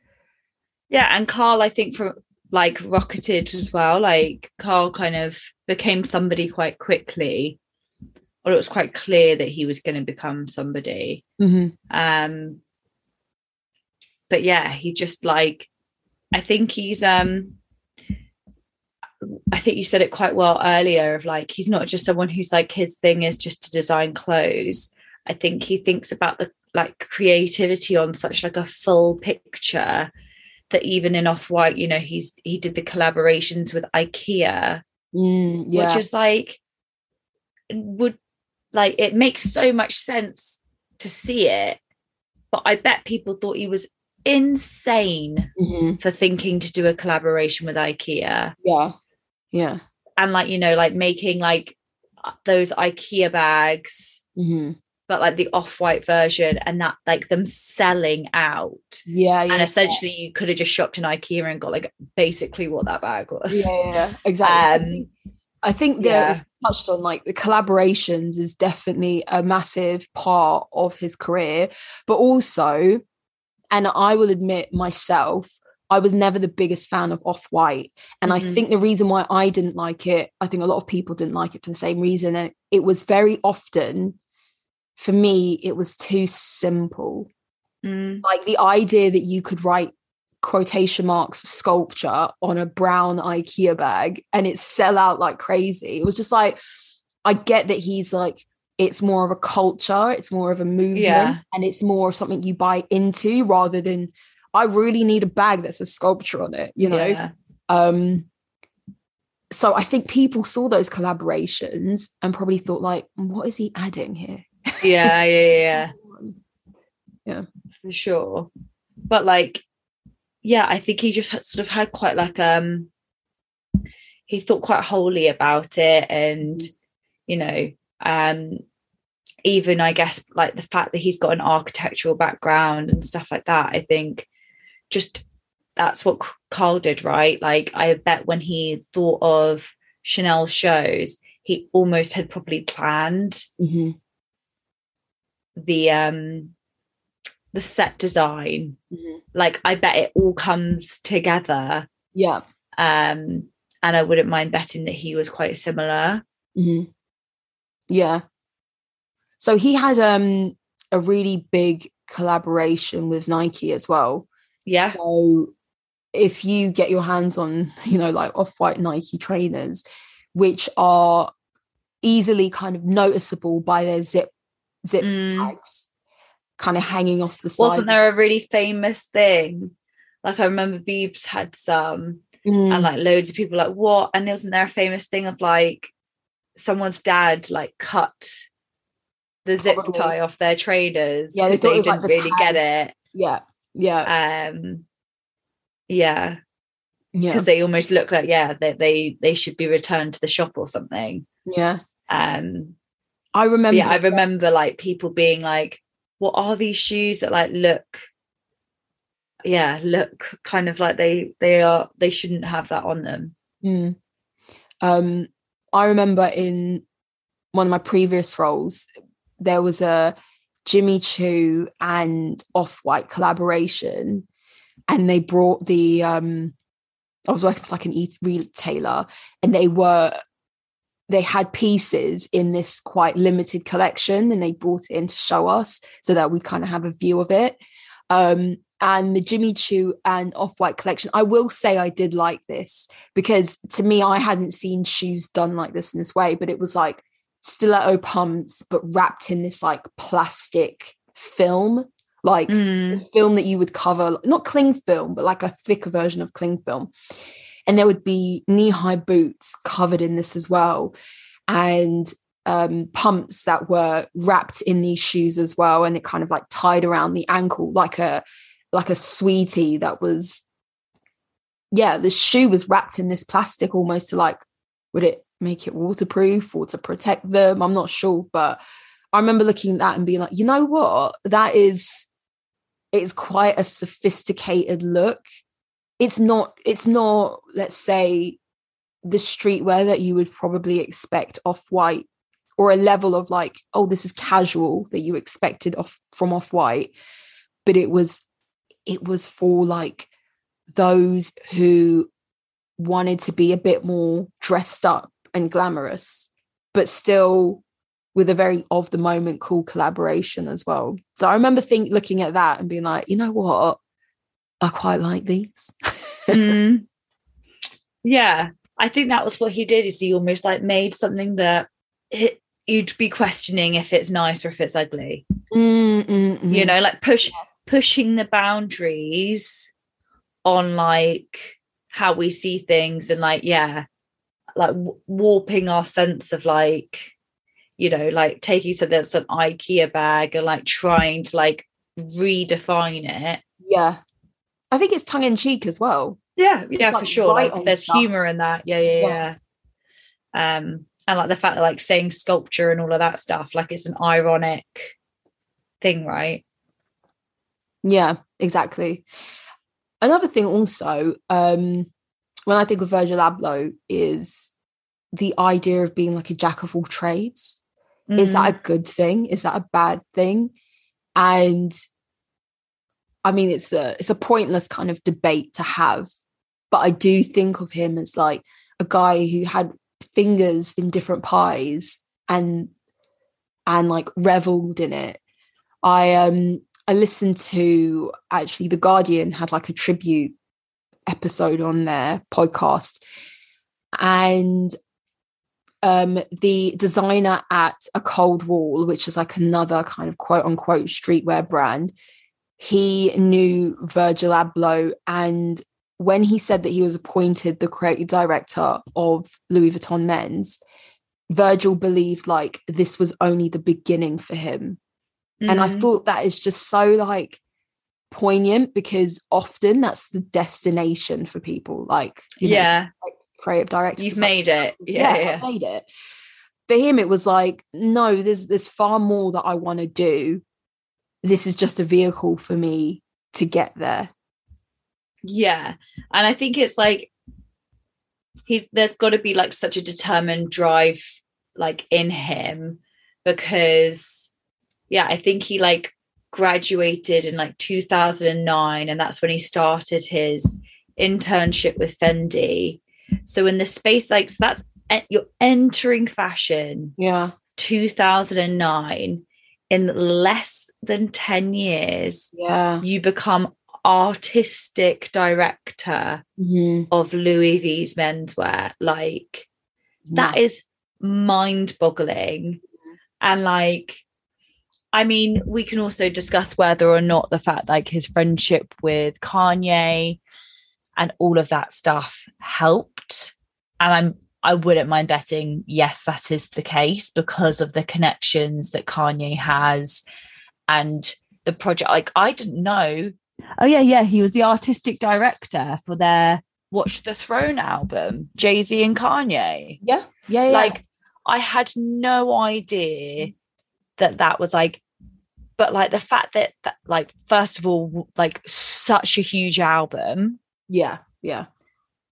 Yeah. And Karl, I think from like rocketed as well, like Karl kind of became somebody quite quickly, or it was quite clear that he was going to become somebody. Mm-hmm. Um, but yeah, he just like, I think he's, um, I think you said it quite well earlier of like, he's not just someone who's like, his thing is just to design clothes. I think he thinks about the like creativity on such like a full picture that even in Off-White, you know, he's, he did the collaborations with Ikea, mm, yeah. which is like, would like, it makes so much sense to see it, but I bet people thought he was insane mm-hmm. for thinking to do a collaboration with IKEA. Yeah. Yeah. And like, you know, like making like those IKEA bags, mm-hmm. but like the Off-White version and that like them selling out. Yeah. yeah and essentially yeah. you could have just shopped in IKEA and got like basically what that bag was. Yeah. yeah exactly. Um, I think that yeah. touched on, like, the collaborations is definitely a massive part of his career, but also, and I will admit myself, I was never the biggest fan of Off-White. And mm-hmm. I think the reason why I didn't like it, I think a lot of people didn't like it for the same reason. And it was very often, for me, it was too simple. Mm. Like the idea that you could write quotation marks sculpture on a brown Ikea bag and it sell out like crazy. It was just like, I get that he's like, it's more of a culture, it's more of a movement, yeah. and it's more of something you buy into rather than, I really need a bag that says sculpture on it, you know? Yeah. Um, so I think people saw those collaborations and probably thought, like, what is he adding here? Yeah, yeah, yeah. Yeah. For sure. But, like, yeah, I think he just had, sort of had quite, like, um, he thought quite wholly about it. And, you know, um, even, I guess, like, the fact that he's got an architectural background and stuff like that, I think, just that's what Karl did, right? Like, I bet when he thought of Chanel's shows, he almost had probably planned mm-hmm. the um the set design. Mm-hmm. Like, I bet it all comes together. Yeah. Um, and I wouldn't mind betting that he was quite similar. Mm-hmm. Yeah. So he had um a really big collaboration with Nike as well. Yeah. So if you get your hands on, you know, like Off-White Nike trainers, which are easily kind of noticeable by their zip zip mm. tags kind of hanging off the side. Wasn't there a really famous thing? Like, I remember Biebs had some mm. and, like, loads of people like, what? And isn't there a famous thing of, like, someone's dad, like, cut the zip Probably. tie off their trainers? Yeah, they, thought they it was didn't like the really tag. Get it. Yeah. Yeah. Um, yeah. Yeah. Because they almost look like, yeah, they, they they should be returned to the shop or something. Yeah. Um, I remember. Yeah, I remember, like, people being like, what are these shoes that, like, look, yeah, look kind of like they they are, they shouldn't have that on them. Mm. Um, I remember in one of my previous roles, there was a Jimmy Choo and Off-White collaboration, and they brought the um I was working for, like, an e- retailer, and they were they had pieces in this quite limited collection, and they brought it in to show us so that we kind of have a view of it. Um and the Jimmy Choo and Off-White collection, I will say I did like this, because to me, I hadn't seen shoes done like this in this way, but it was like stiletto pumps but wrapped in this, like, plastic film, like mm. the film that you would cover, not cling film, but like a thicker version of cling film. And there would be knee-high boots covered in this as well, and um pumps that were wrapped in these shoes as well, and it kind of, like, tied around the ankle like a like a sweetie. That was, yeah, the shoe was wrapped in this plastic almost to, like, would it make it waterproof or to protect them? I'm not sure, but I remember looking at that and being like, you know what, that is, it's quite a sophisticated look. It's not, it's not, let's say, the streetwear that you would probably expect Off-White, or a level of, like, oh, this is casual that you expected off from Off-White, but it was, it was for, like, those who wanted to be a bit more dressed up and glamorous, but still with a very of the moment cool collaboration as well. So I remember think looking at that and being like, you know what, I quite like these. mm. Yeah, I think that was what he did, is he almost, like, made something that it, you'd be questioning if it's nice or if it's ugly. mm, mm, mm. You know, like, push pushing the boundaries on, like, how we see things, and, like, yeah, like, w- warping our sense of, like, you know, like, taking something that's an IKEA bag and, like, trying to, like, redefine it. Yeah, I think it's tongue in cheek as well. Yeah, yeah, it's, for like, sure. Like, there's stuff. Humor in that. Yeah, yeah, yeah, yeah. Um, and, like, the fact that, like, saying sculpture and all of that stuff, like, it's an ironic thing, right? Yeah, exactly. Another thing also, um, when I think of Virgil Abloh, is the idea of being like a jack of all trades. Mm. Is that a good thing? Is that a bad thing? And I mean, it's a it's a pointless kind of debate to have, but I do think of him as like a guy who had fingers in different pies and and like reveled in it. I um I listened to, actually The Guardian had like a tribute episode on their podcast, and um the designer at A Cold Wall, which is like another kind of quote unquote streetwear brand, he knew Virgil Abloh, and when he said that he was appointed the creative director of Louis Vuitton Men's, Virgil believed like this was only the beginning for him. Mm-hmm. And I thought that is just so like poignant, because often that's the destination for people, like, you yeah know, like creative director, you've made like, it yeah, yeah, yeah. I made it. For him it was like, no, there's there's far more that I want to do. This is just a vehicle for me to get there. Yeah. And I think it's like he's there's got to be like such a determined drive like in him, because yeah, I think he like graduated in like two thousand nine, and that's when he started his internship with Fendi. So in the space like so that's you're entering fashion, yeah, two thousand nine, in less than ten years, yeah, you become artistic director mm-hmm. of Louis V's menswear. Like yeah. that is mind-boggling. Mm-hmm. And like, I mean, we can also discuss whether or not the fact like his friendship with Kanye and all of that stuff helped. And I'm I wouldn't mind betting, yes, that is the case, because of the connections that Kanye has and the project. Like, I didn't know. Oh, yeah, yeah. He was the artistic director for their Watch the Throne album, Jay-Z and Kanye. Yeah, yeah, yeah. Like, I had no idea that that was, like, but, like, the fact that, that, like, first of all, like, such a huge album. Yeah, yeah.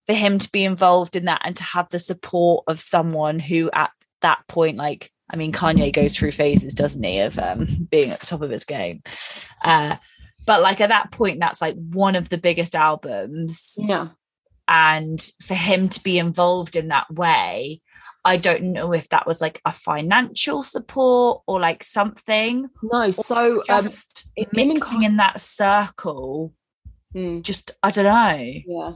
For him to be involved in that and to have the support of someone who at that point, like, I mean, Kanye goes through phases, doesn't he, of um, being at the top of his game. Uh But like at that point, that's like one of the biggest albums. Yeah. And for him to be involved in that way, I don't know if that was like a financial support or like something. No, so just um, mixing Kanye- in that circle, mm. just, I don't know. Yeah.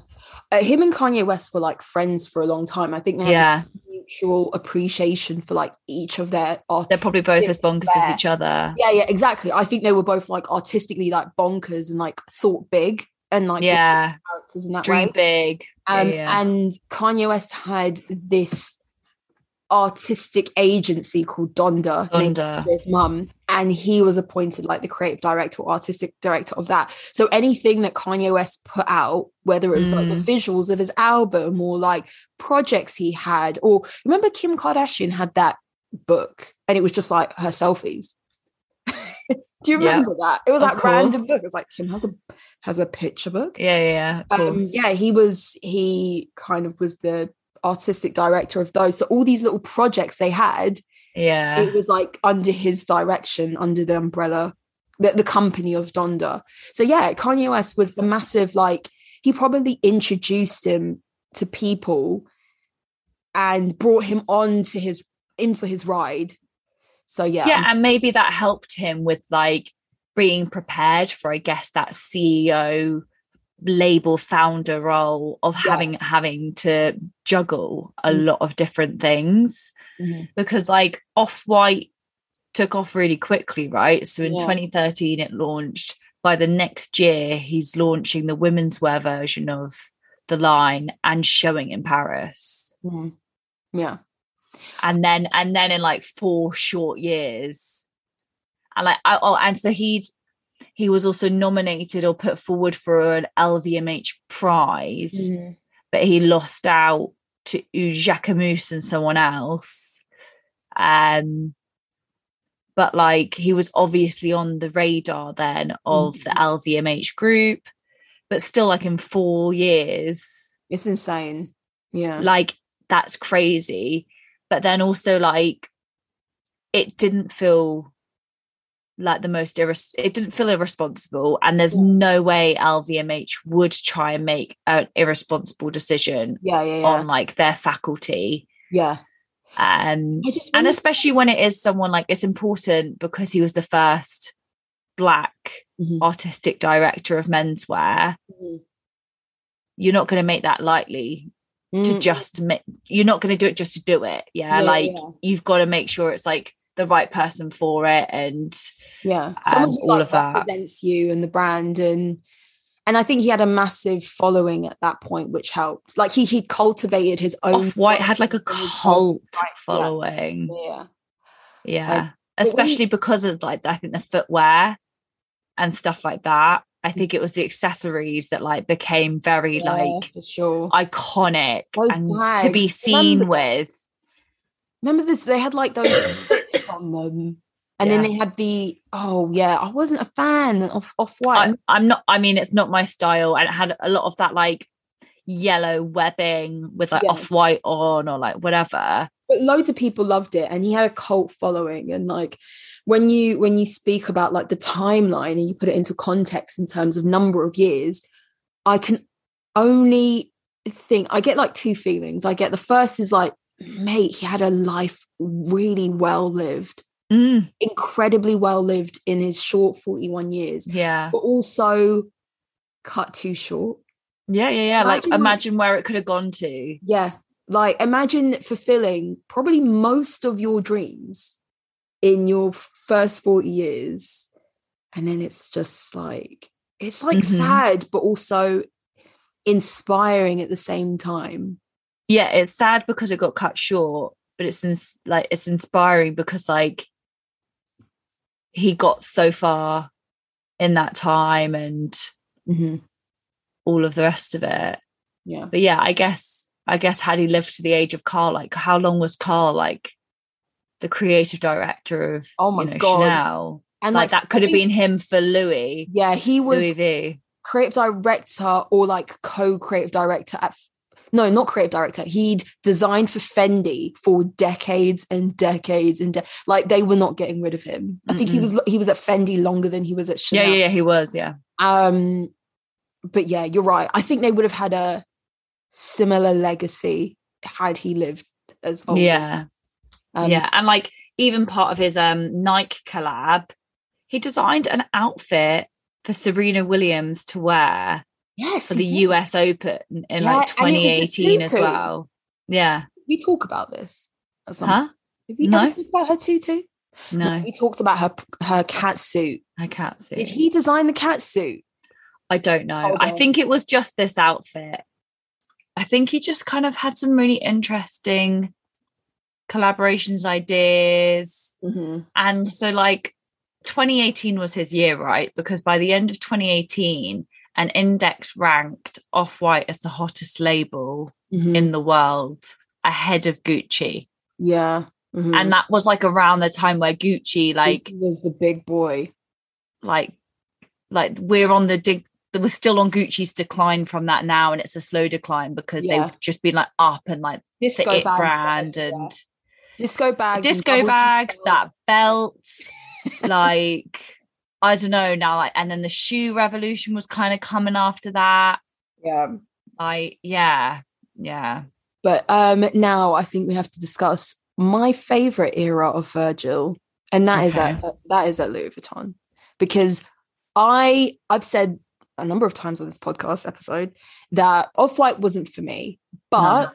Uh, him and Kanye West were like friends for a long time. I think they had yeah. a mutual appreciation for like each of their artists. They're probably both as bonkers as each other. Yeah, yeah, exactly. I think they were both like artistically like bonkers and like thought big and like yeah. characters in that Dream way. Big. Um, yeah, yeah. And Kanye West had this artistic agency called Donda, Donda. His mum, and he was appointed like the creative director or artistic director of that. So anything that Kanye West put out, whether it was mm. like the visuals of his album or like projects he had, or remember Kim Kardashian had that book and it was just like her selfies. Do you remember yep. that? It was of that course. Random book. It was like Kim has a has a picture book. Yeah, yeah, yeah. Um, yeah, he was he kind of was the artistic director of those. So all these little projects they had, yeah, it was like under his direction, under the umbrella, the, the company of Donda. So yeah, Kanye West was a massive, like, he probably introduced him to people and brought him on to his in for his ride. So yeah, yeah, and maybe that helped him with like being prepared for, I guess, that C E O label founder role of yeah. having having to juggle a mm-hmm. lot of different things, mm-hmm. because like Off-White took off really quickly, right? So in yeah. twenty thirteen it launched. By the next year he's launching the women's wear version of the line and showing in Paris. Mm-hmm. Yeah. And then and then in like four short years. And like I, oh and so he'd He was also nominated or put forward for an L V M H prize, mm. but he lost out to Jacquemus and someone else. Um, but like he was obviously on the radar then of mm. the L V M H group, but still like in four years. It's insane. Yeah. Like that's crazy. But then also, like, it didn't feel like the most, irres- it didn't feel irresponsible. And there's yeah. no way L V M H would try and make an irresponsible decision yeah, yeah, yeah. on, like, their faculty. Yeah. Um, I just and especially when it is someone like, it's important because he was the first Black mm-hmm. artistic director of menswear. Mm-hmm. You're not going to make that lightly. Mm-hmm. To just make, you're not going to do it just to do it. Yeah, yeah like yeah. You've got to make sure it's like the right person for it, and yeah, um, all like of that represents you and the brand, and and I think he had a massive following at that point, which helped. Like he he cultivated his own. Off-White had like a cult following. Yeah, yeah, yeah. Like, especially we, because of like I think the footwear and stuff like that. I think it was the accessories that like became very yeah, like for sure. iconic and to be seen remember, with. Remember this? They had like those clips on them, and yeah. then they had the oh yeah. I wasn't a fan of Off-White. I, I'm not. I mean, it's not my style, and it had a lot of that like yellow webbing with like yeah. Off-White on or like whatever. But loads of people loved it, and he had a cult following, and like. When you when you speak about like the timeline and you put it into context in terms of number of years, I can only think I get like two feelings. I get the first is like, mate, he had a life really well lived, mm. incredibly well lived in his short forty-one years. Yeah, but also cut too short. Yeah, yeah, yeah. Imagine like imagine like, where it could have gone to. Yeah, like imagine fulfilling probably most of your dreams in your first forty years, and then it's just like it's like mm-hmm. sad but also inspiring at the same time. Yeah, it's sad because it got cut short, but it's ins- like it's inspiring because like he got so far in that time and mm-hmm. all of the rest of it. Yeah, but yeah, I guess I guess had he lived to the age of Karl, like how long was Karl like the creative director of oh my you know, God. Chanel, and like, like that could have been him for Louis. Yeah, he was Louis V. creative director or like co-creative director at no, not creative director. He'd designed for Fendi for decades and decades and de- like they were not getting rid of him. I Mm-mm. think he was he was at Fendi longer than he was at Chanel. Yeah, yeah, yeah, he was. Yeah. Um, but yeah, you're right. I think they would have had a similar legacy had he lived as old. Yeah. Um, yeah, and like even part of his um, Nike collab, he designed an outfit for Serena Williams to wear yes, for the U S Open in yeah, like twenty eighteen as well. Yeah. We talk about this. Huh? Did we no. talk about her tutu? No. no. We talked about her her catsuit. Her catsuit. Did he design the catsuit? I don't know. Hold I on. think it was just this outfit. I think he just kind of had some really interesting collaborations, ideas, mm-hmm. and so like twenty eighteen was his year, right? Because by the end of twenty eighteen, an index ranked Off-White as the hottest label mm-hmm. in the world, ahead of Gucci. Yeah, mm-hmm. and that was like around the time where Gucci, like, Gucci was the big boy. Like, like we're on the dig. We're still on Gucci's decline from that now, and it's a slow decline because yeah. they've just been like up and like disco the it brand guys, and. Yeah. Disco bags, disco bags, that belt, like I don't know now. Like, and then the shoe revolution was kind of coming after that. Yeah, like yeah, yeah. But um, now I think we have to discuss my favorite era of Virgil, and that okay. is at that is at Louis Vuitton, because I I've said a number of times on this podcast episode that Off-White wasn't for me, but no.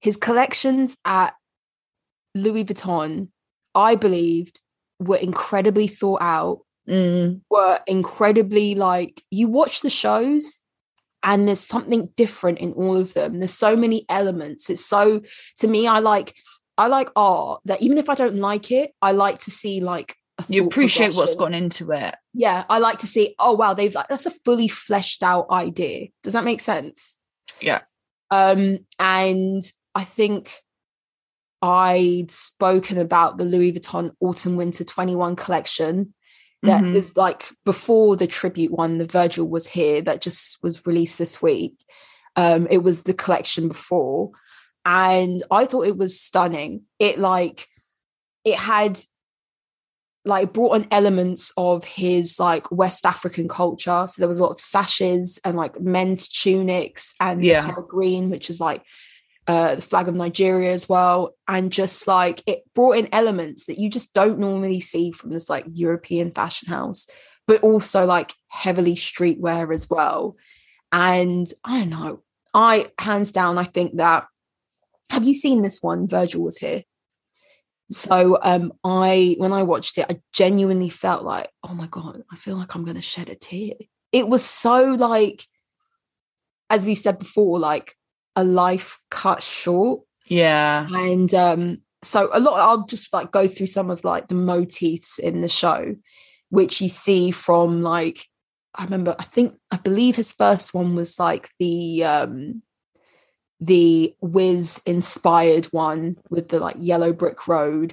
his collections at Louis Vuitton, I believed, were incredibly thought out, mm. were incredibly like, you watch the shows and there's something different in all of them. There's so many elements. It's so, to me, I like, I like art that even if I don't like it, I like to see like, a you appreciate what's gone into it. Yeah. I like to see, oh, wow, they've like, that's a fully fleshed out idea. Does that make sense? Yeah. Um, and I think, I'd spoken about the Louis Vuitton Autumn Winter twenty-one collection that mm-hmm. was like before the tribute one, the Virgil Was Here, that just was released this week. Um, it was the collection before. and I thought it was stunning. It like it had like brought on elements of his like West African culture. So there was a lot of sashes and like men's tunics and yeah. green, which is like uh, the flag of Nigeria as well. And just like it brought in elements that you just don't normally see from this like European fashion house, but also like heavily streetwear as well. And I don't know, I hands down, I think that, have you seen this one? Virgil was here. So um, I, when I watched it, I genuinely felt like, oh my God, I feel like I'm going to shed a tear. It was so like, as we've said before, like a life cut short. Yeah. And um, so a lot, I'll just like go through some of like the motifs in the show, which you see from like, I remember, I think, I believe his first one was like the, um, the Wiz inspired one with the like yellow brick road,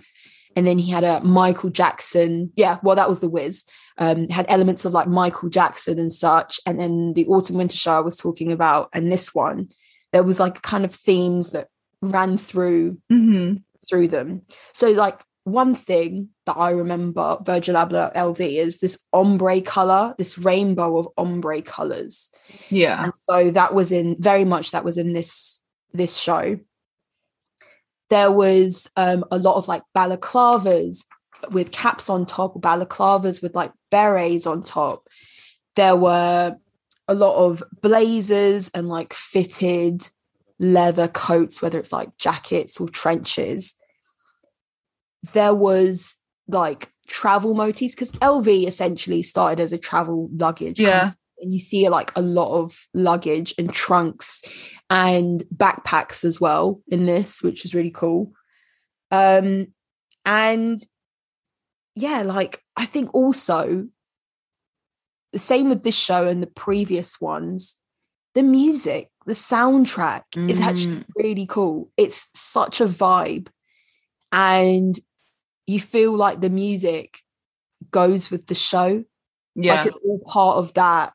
and then he had a Michael Jackson, yeah well that was the Wiz, um had elements of like Michael Jackson and such. And then the Autumn Winter Show I was talking about, and this one there was like kind of themes that ran through mm-hmm. through them. So like one thing that I remember Virgil Abloh L V is this ombre color, this rainbow of ombre colors. Yeah. And so that was in very much that was in this this show. There was um, a lot of like balaclavas with caps on top, balaclavas with like berets on top. There were a lot of blazers and like fitted leather coats, whether it's like jackets or trenches. There was like travel motifs, because L V essentially started as a travel luggage yeah company, and you see like a lot of luggage and trunks and backpacks as well in this, which is really cool. Um and yeah like I think also the same with this show and the previous ones, the music, the soundtrack mm. is actually really cool. It's such a vibe, and you feel like the music goes with the show. Yeah. Like it's all part of that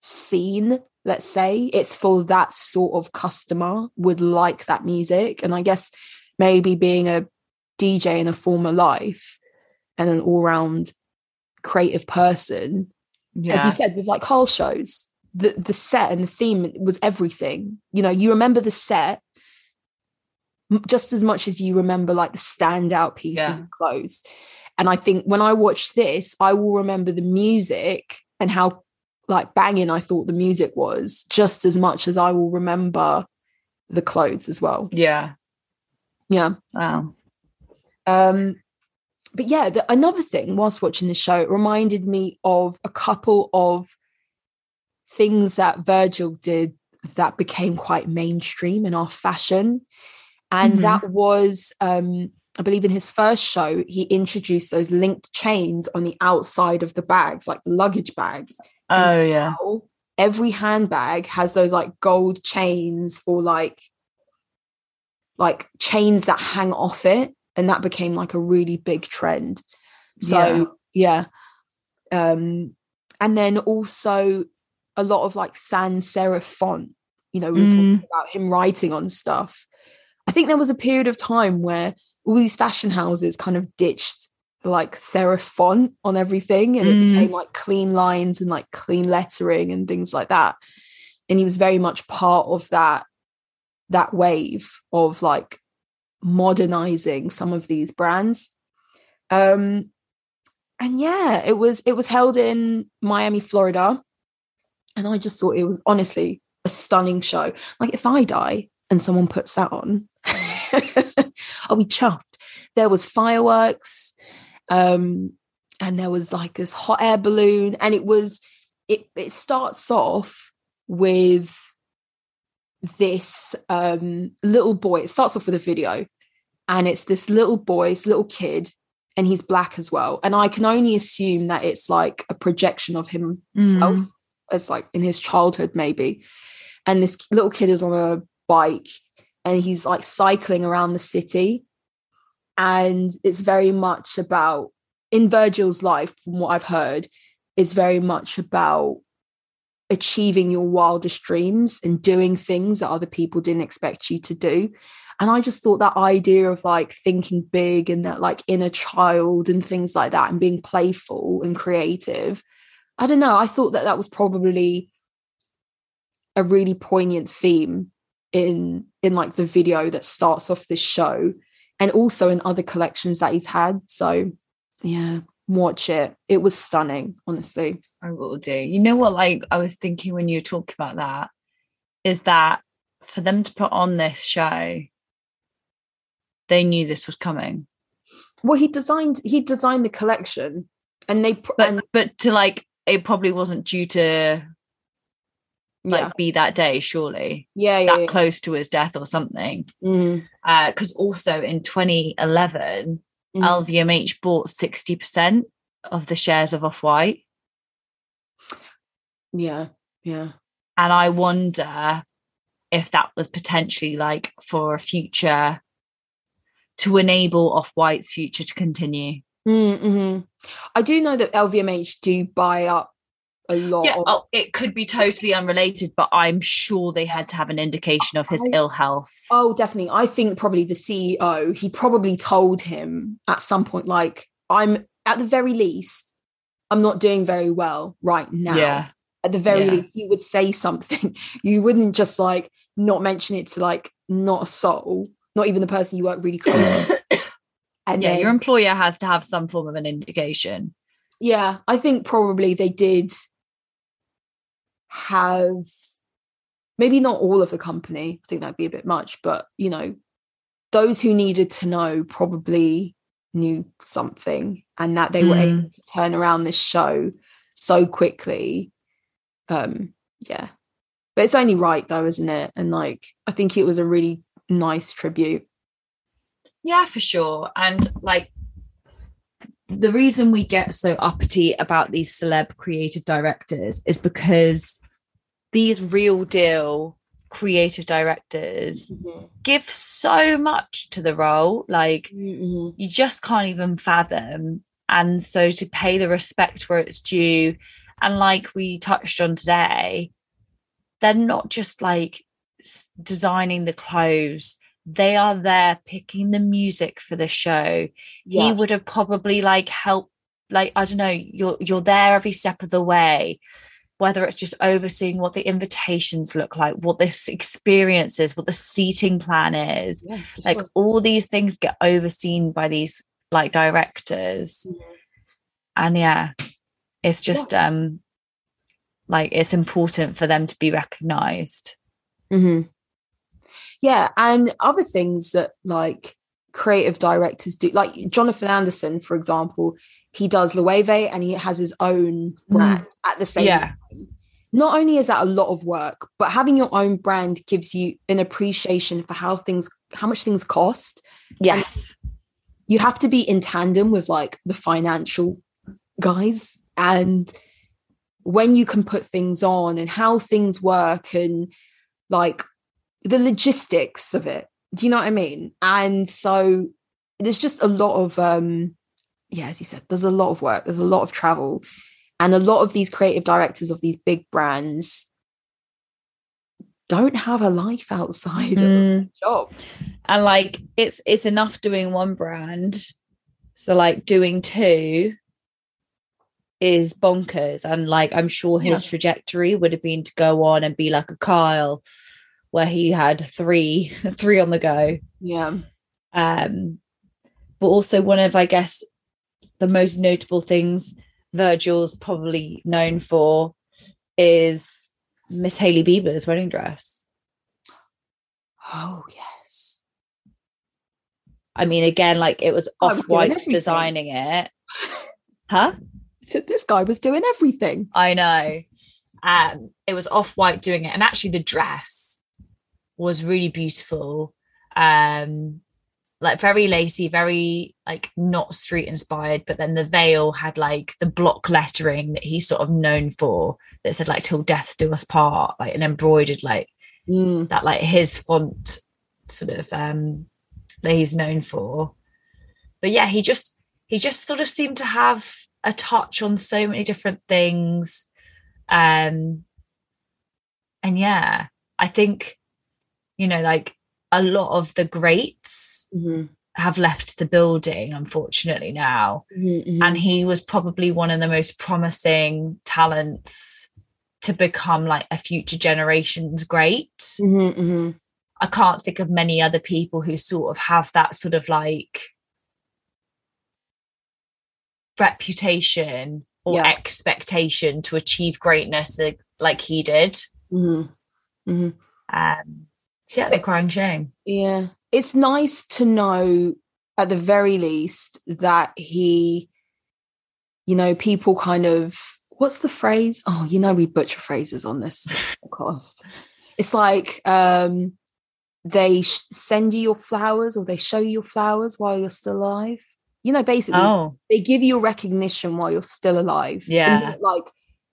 scene, let's say. It's for that sort of customer would like that music. And I guess maybe being a D J in a former life and an all-round creative person, yeah. as you said, with like Karl's shows, the, the set and the theme was everything. You know, you remember the set just as much as you remember like the standout pieces yeah. of clothes. And I think when I watch this, I will remember the music and how like banging I thought the music was just as much as I will remember the clothes as well. Yeah. Yeah. Wow. Um, but yeah, the, another thing whilst watching the show, it reminded me of a couple of things that Virgil did that became quite mainstream in our fashion. And mm-hmm. that was, um, I believe in his first show, he introduced those linked chains on the outside of the bags, like the luggage bags. Oh, and yeah. Every handbag has those like gold chains or like, like chains that hang off it. And that became like a really big trend. So, yeah. yeah. Um, and then also a lot of like sans serif font, you know, we were mm. talking about him writing on stuff. I think there was a period of time where all these fashion houses kind of ditched like serif font on everything, and mm. it became like clean lines and like clean lettering and things like that. And he was very much part of that that wave of like modernizing some of these brands. Um, and yeah, it was it was held in Miami, Florida, and I just thought it was honestly a stunning show. Like if I die and someone puts that on, I'll be chuffed. There was fireworks, um, and there was like this hot air balloon, and it was it it starts off with this um little boy. It starts off with a video, and it's this little boy, this little kid, and he's black as well. And I can only assume that it's like a projection of himself mm. as like in his childhood, maybe. And this little kid is on a bike, and he's like cycling around the city, and it's very much about, in Virgil's life from what I've heard, is very much about achieving your wildest dreams and doing things that other people didn't expect you to do. And I just thought that idea of like thinking big and that like inner child and things like that and being playful and creative, I don't know, I thought that that was probably a really poignant theme in in like the video that starts off this show and also in other collections that he's had. So yeah, watch it. It was stunning, honestly. I will do. You know what, like I was thinking when you were talking about that, is that for them to put on this show, they knew this was coming. Well, he designed he designed the collection, and they but, and, but to like it probably wasn't due to like yeah. be that day, surely. Yeah, yeah that yeah. close to his death or something. Mm. Uh, because also in twenty eleven, mm. L V M H bought sixty percent of the shares of Off-White. Yeah, yeah, and I wonder if that was potentially like for a future. To enable Off-White's future to continue. Mm-hmm. I do know that L V M H do buy up a lot. Yeah, of- oh, it could be totally unrelated, but I'm sure they had to have an indication of his I, ill health. Oh, definitely. I think probably the C E O, he probably told him at some point, like, I'm, at the very least, I'm not doing very well right now. Yeah. At the very yeah. least, you would say something. You wouldn't just, like, not mention it to, like, not a soul. Not even the person you work really close with. And yeah, then, your employer has to have some form of an indication. Yeah, I think probably they did have, maybe not all of the company, I think that'd be a bit much, but, you know, those who needed to know probably knew something, and that they mm. were able to turn around this show so quickly. Um, yeah. But it's only right though, isn't it? And, like, I think it was a really nice tribute. Yeah, for sure. And like the reason we get so uppity about these celeb creative directors is because these real deal creative directors mm-hmm. give so much to the role, like mm-hmm. you just can't even fathom. And so to pay the respect where it's due, and like we touched on today, they're not just like designing the clothes, they are there picking the music for the show. Yeah. He would have probably like helped, like I don't know, you're you're there every step of the way, whether it's just overseeing what the invitations look like, what this experience is, what the seating plan is. Yeah, like sure. All these things get overseen by these like directors. Yeah. And yeah, it's just yeah. um like it's important for them to be recognized. Mm-hmm. Yeah, and other things that like creative directors do, like Jonathan Anderson, for example, he does Loewe and he has his own brand mm. at the same yeah. time. Not only is that a lot of work, but having your own brand gives you an appreciation for how things, how much things cost. Yes, and you have to be in tandem with like the financial guys, and when you can put things on and how things work and like the logistics of it. Do you know what I mean? And so there's just a lot of, um, yeah, as you said, there's a lot of work, there's a lot of travel, and a lot of these creative directors of these big brands don't have a life outside mm. of their job. And like, it's, it's enough doing one brand. So like doing two is bonkers. And like I'm sure his yeah. trajectory would have been to go on and be like a Kyle, where he had three three on the go. Yeah. Um but also one of, I guess, the most notable things Virgil's probably known for is Miss Hailey Bieber's wedding dress. Oh yes. I mean, again, like it was Off-White designing it. Huh? So this guy was doing everything. I know. Um, it was Off-White doing it. And actually the dress was really beautiful. Um, like very lacy, very like not street inspired. But then the veil had like the block lettering that he's sort of known for that said like till death do us part, like an embroidered like mm. that, like his font sort of um, that he's known for. But yeah, he just, he just sort of seemed to have a touch on so many different things, um And yeah, I think, you know, like a lot of the greats mm-hmm. have left the building, unfortunately, now. Mm-hmm. And he was probably one of the most promising talents to become like a future generation's great. Mm-hmm, mm-hmm. I can't think of many other people who sort of have that sort of like reputation or yeah. expectation to achieve greatness like, like he did. Mm-hmm. Mm-hmm. Um, so yeah, it's a crying shame. Yeah. It's nice to know at the very least that he, you know, people kind of, what's the phrase? Oh, you know, we butcher phrases on this podcast. It's like um, they sh- send you your flowers or they show you your flowers while you're still alive. You know, basically, oh. they give you recognition while you're still alive. Yeah. Like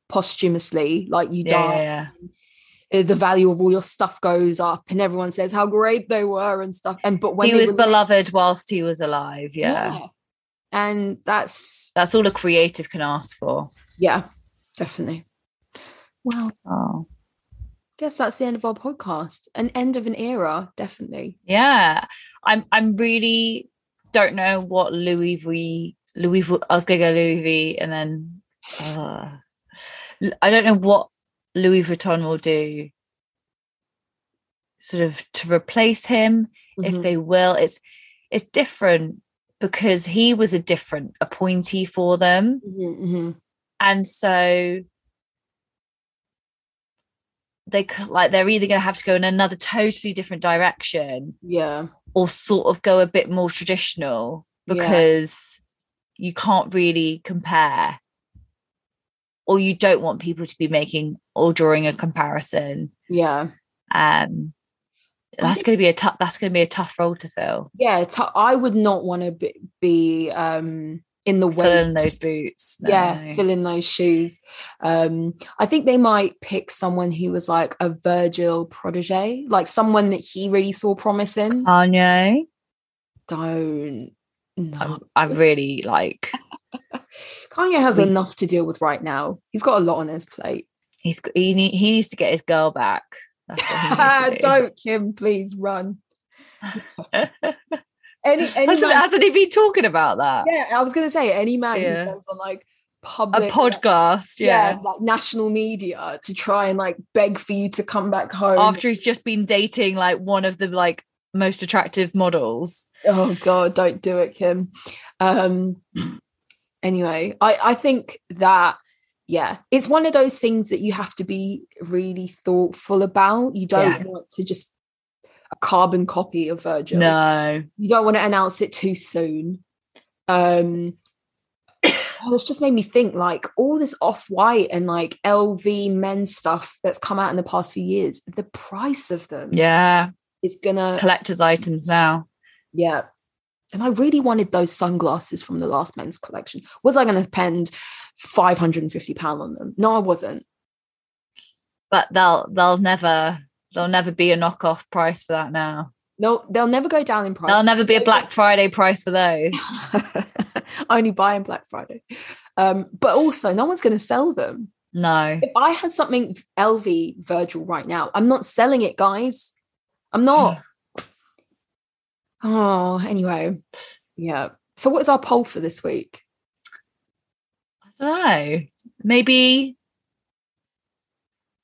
posthumously, like you yeah, die. Yeah, yeah. The value of all your stuff goes up and everyone says how great they were and stuff. And but when he was beloved whilst he was alive. Yeah. yeah. And that's... That's all a creative can ask for. Yeah, definitely. Well, oh. guess that's the end of our podcast. An end of an era, definitely. Yeah. I'm I'm really... don't know what Louis V Louis v, I was gonna go Louis V and then uh, I don't know what Louis Vuitton will do sort of to replace him, mm-hmm. if they will. It's it's different because he was a different appointee for them, mm-hmm, mm-hmm. and so they like they're either gonna have to go in another totally different direction, yeah, or sort of go a bit more traditional because yeah. you can't really compare, or you don't want people to be making or drawing a comparison. Yeah. Um, that's going to be a tough, that's going to be a tough role to fill. Yeah. T- I would not want to be, be um, in the way. Filling those boots. No. Yeah. Filling those shoes. Um, I think they might pick someone who was like a Virgil protege, like someone that he really saw promise in. Kanye? Don't. No. I'm, I really like. Kanye has we, enough to deal with right now. He's got a lot on his plate. He's he, need, he needs to get his girl back. That's what he needs to do. Don't, Kim, please run. Any, any hasn't, man, hasn't he been talking about that? Yeah, I was going to say any man yeah. who goes on like public a podcast, like, yeah. yeah, like national media to try and like beg for you to come back home after he's just been dating like one of the like most attractive models. Oh God, don't do it, Kim. Um, anyway, I I think that yeah, it's one of those things that you have to be really thoughtful about. You don't yeah. want to just. A carbon copy of Virgil. No, you don't want to announce it too soon. Um, oh, it's just made me think like all this Off-White and like L V men's stuff that's come out in the past few years. The price of them, yeah, is gonna collector's items now. Yeah, and I really wanted those sunglasses from the last men's collection. Was I going to spend five hundred and fifty pound on them? No, I wasn't. But they'll they'll never. There'll never be a knockoff price for that now. No, they'll never go down in price. There'll never be a Black Friday price for those. Only buy on Black Friday. Um, but also, no one's going to sell them. No. If I had something L V Virgil right now, I'm not selling it, guys. I'm not. Oh, anyway. Yeah. So what is our poll for this week? I don't know. Maybe...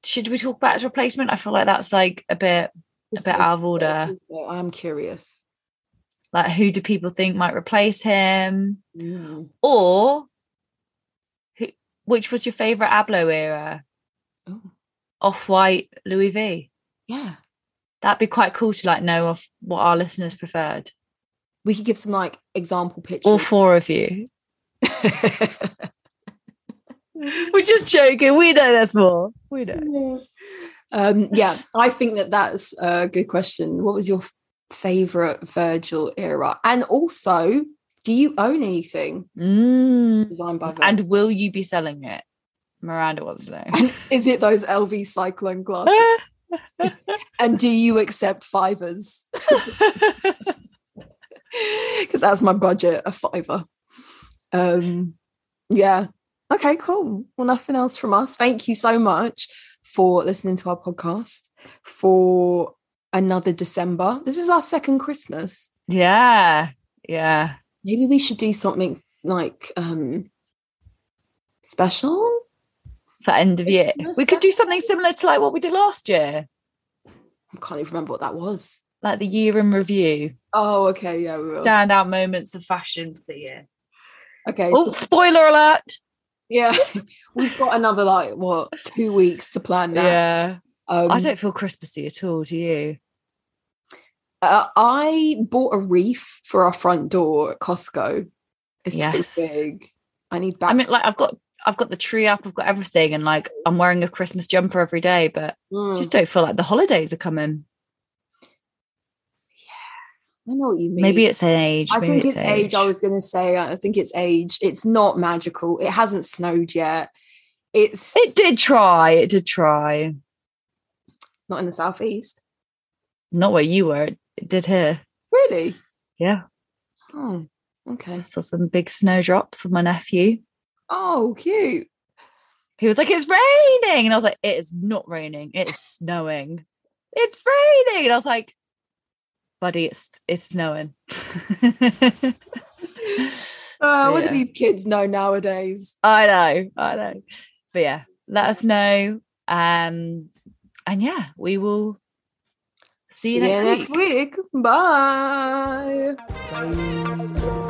Should we talk about his replacement? I feel like that's like a bit Just a bit out of order. I'm curious. Like, who do people think might replace him? Mm. Or who, which was your favourite Abloh era? Ooh. Off-White, Louis V. Yeah. That'd be quite cool to like know of what our listeners preferred. We could give some like example pictures. All four of you. We're just joking. We know that's more. We know. Yeah. Um, yeah, I think that that's a good question. What was your f- favourite Virgil era? And also, do you own anything mm. designed by Virgil? And will you be selling it? Miranda wants to know. And is it those L V cyclone glasses? And do you accept fivers? Because that's my budget, a fiver. Um, yeah. Okay, cool. Well, nothing else from us. Thank you so much for listening to our podcast for another December. This is our second Christmas. Yeah. Yeah. Maybe we should do something like um, special for end of year. Christmas we could do something similar to like what we did last year. I can't even remember what that was. Like the year in review. Oh, okay. Yeah, we will. Standout moments of fashion for the year. Okay. Oh, so- spoiler alert. Yeah. We've got another, like, what, two weeks to plan now. Yeah. Um, I don't feel Christmassy at all, do you? Uh, I bought a wreath for our front door at Costco. It's yes. pretty big. I need that. I mean, like, I've got I've got the tree up, I've got everything, and, like, I'm wearing a Christmas jumper every day, but mm. just don't feel like the holidays are coming. I know what you mean. Maybe it's an age. I think it's, it's age. age. I was going to say, I think it's age. It's not magical. It hasn't snowed yet. It's. It did try. It did try. Not in the southeast. Not where you were. It did here. Really? Yeah. Oh, okay. I saw some big snowdrops with my nephew. Oh, cute. He was like, it's raining. And I was like, it is not raining. It's snowing. It's raining. And I was like, buddy, it's it's snowing. uh, yeah. What do these kids know nowadays? I know, I know. But yeah, let us know. Um, and yeah, we will see you see next, you next week. week. Bye. Bye.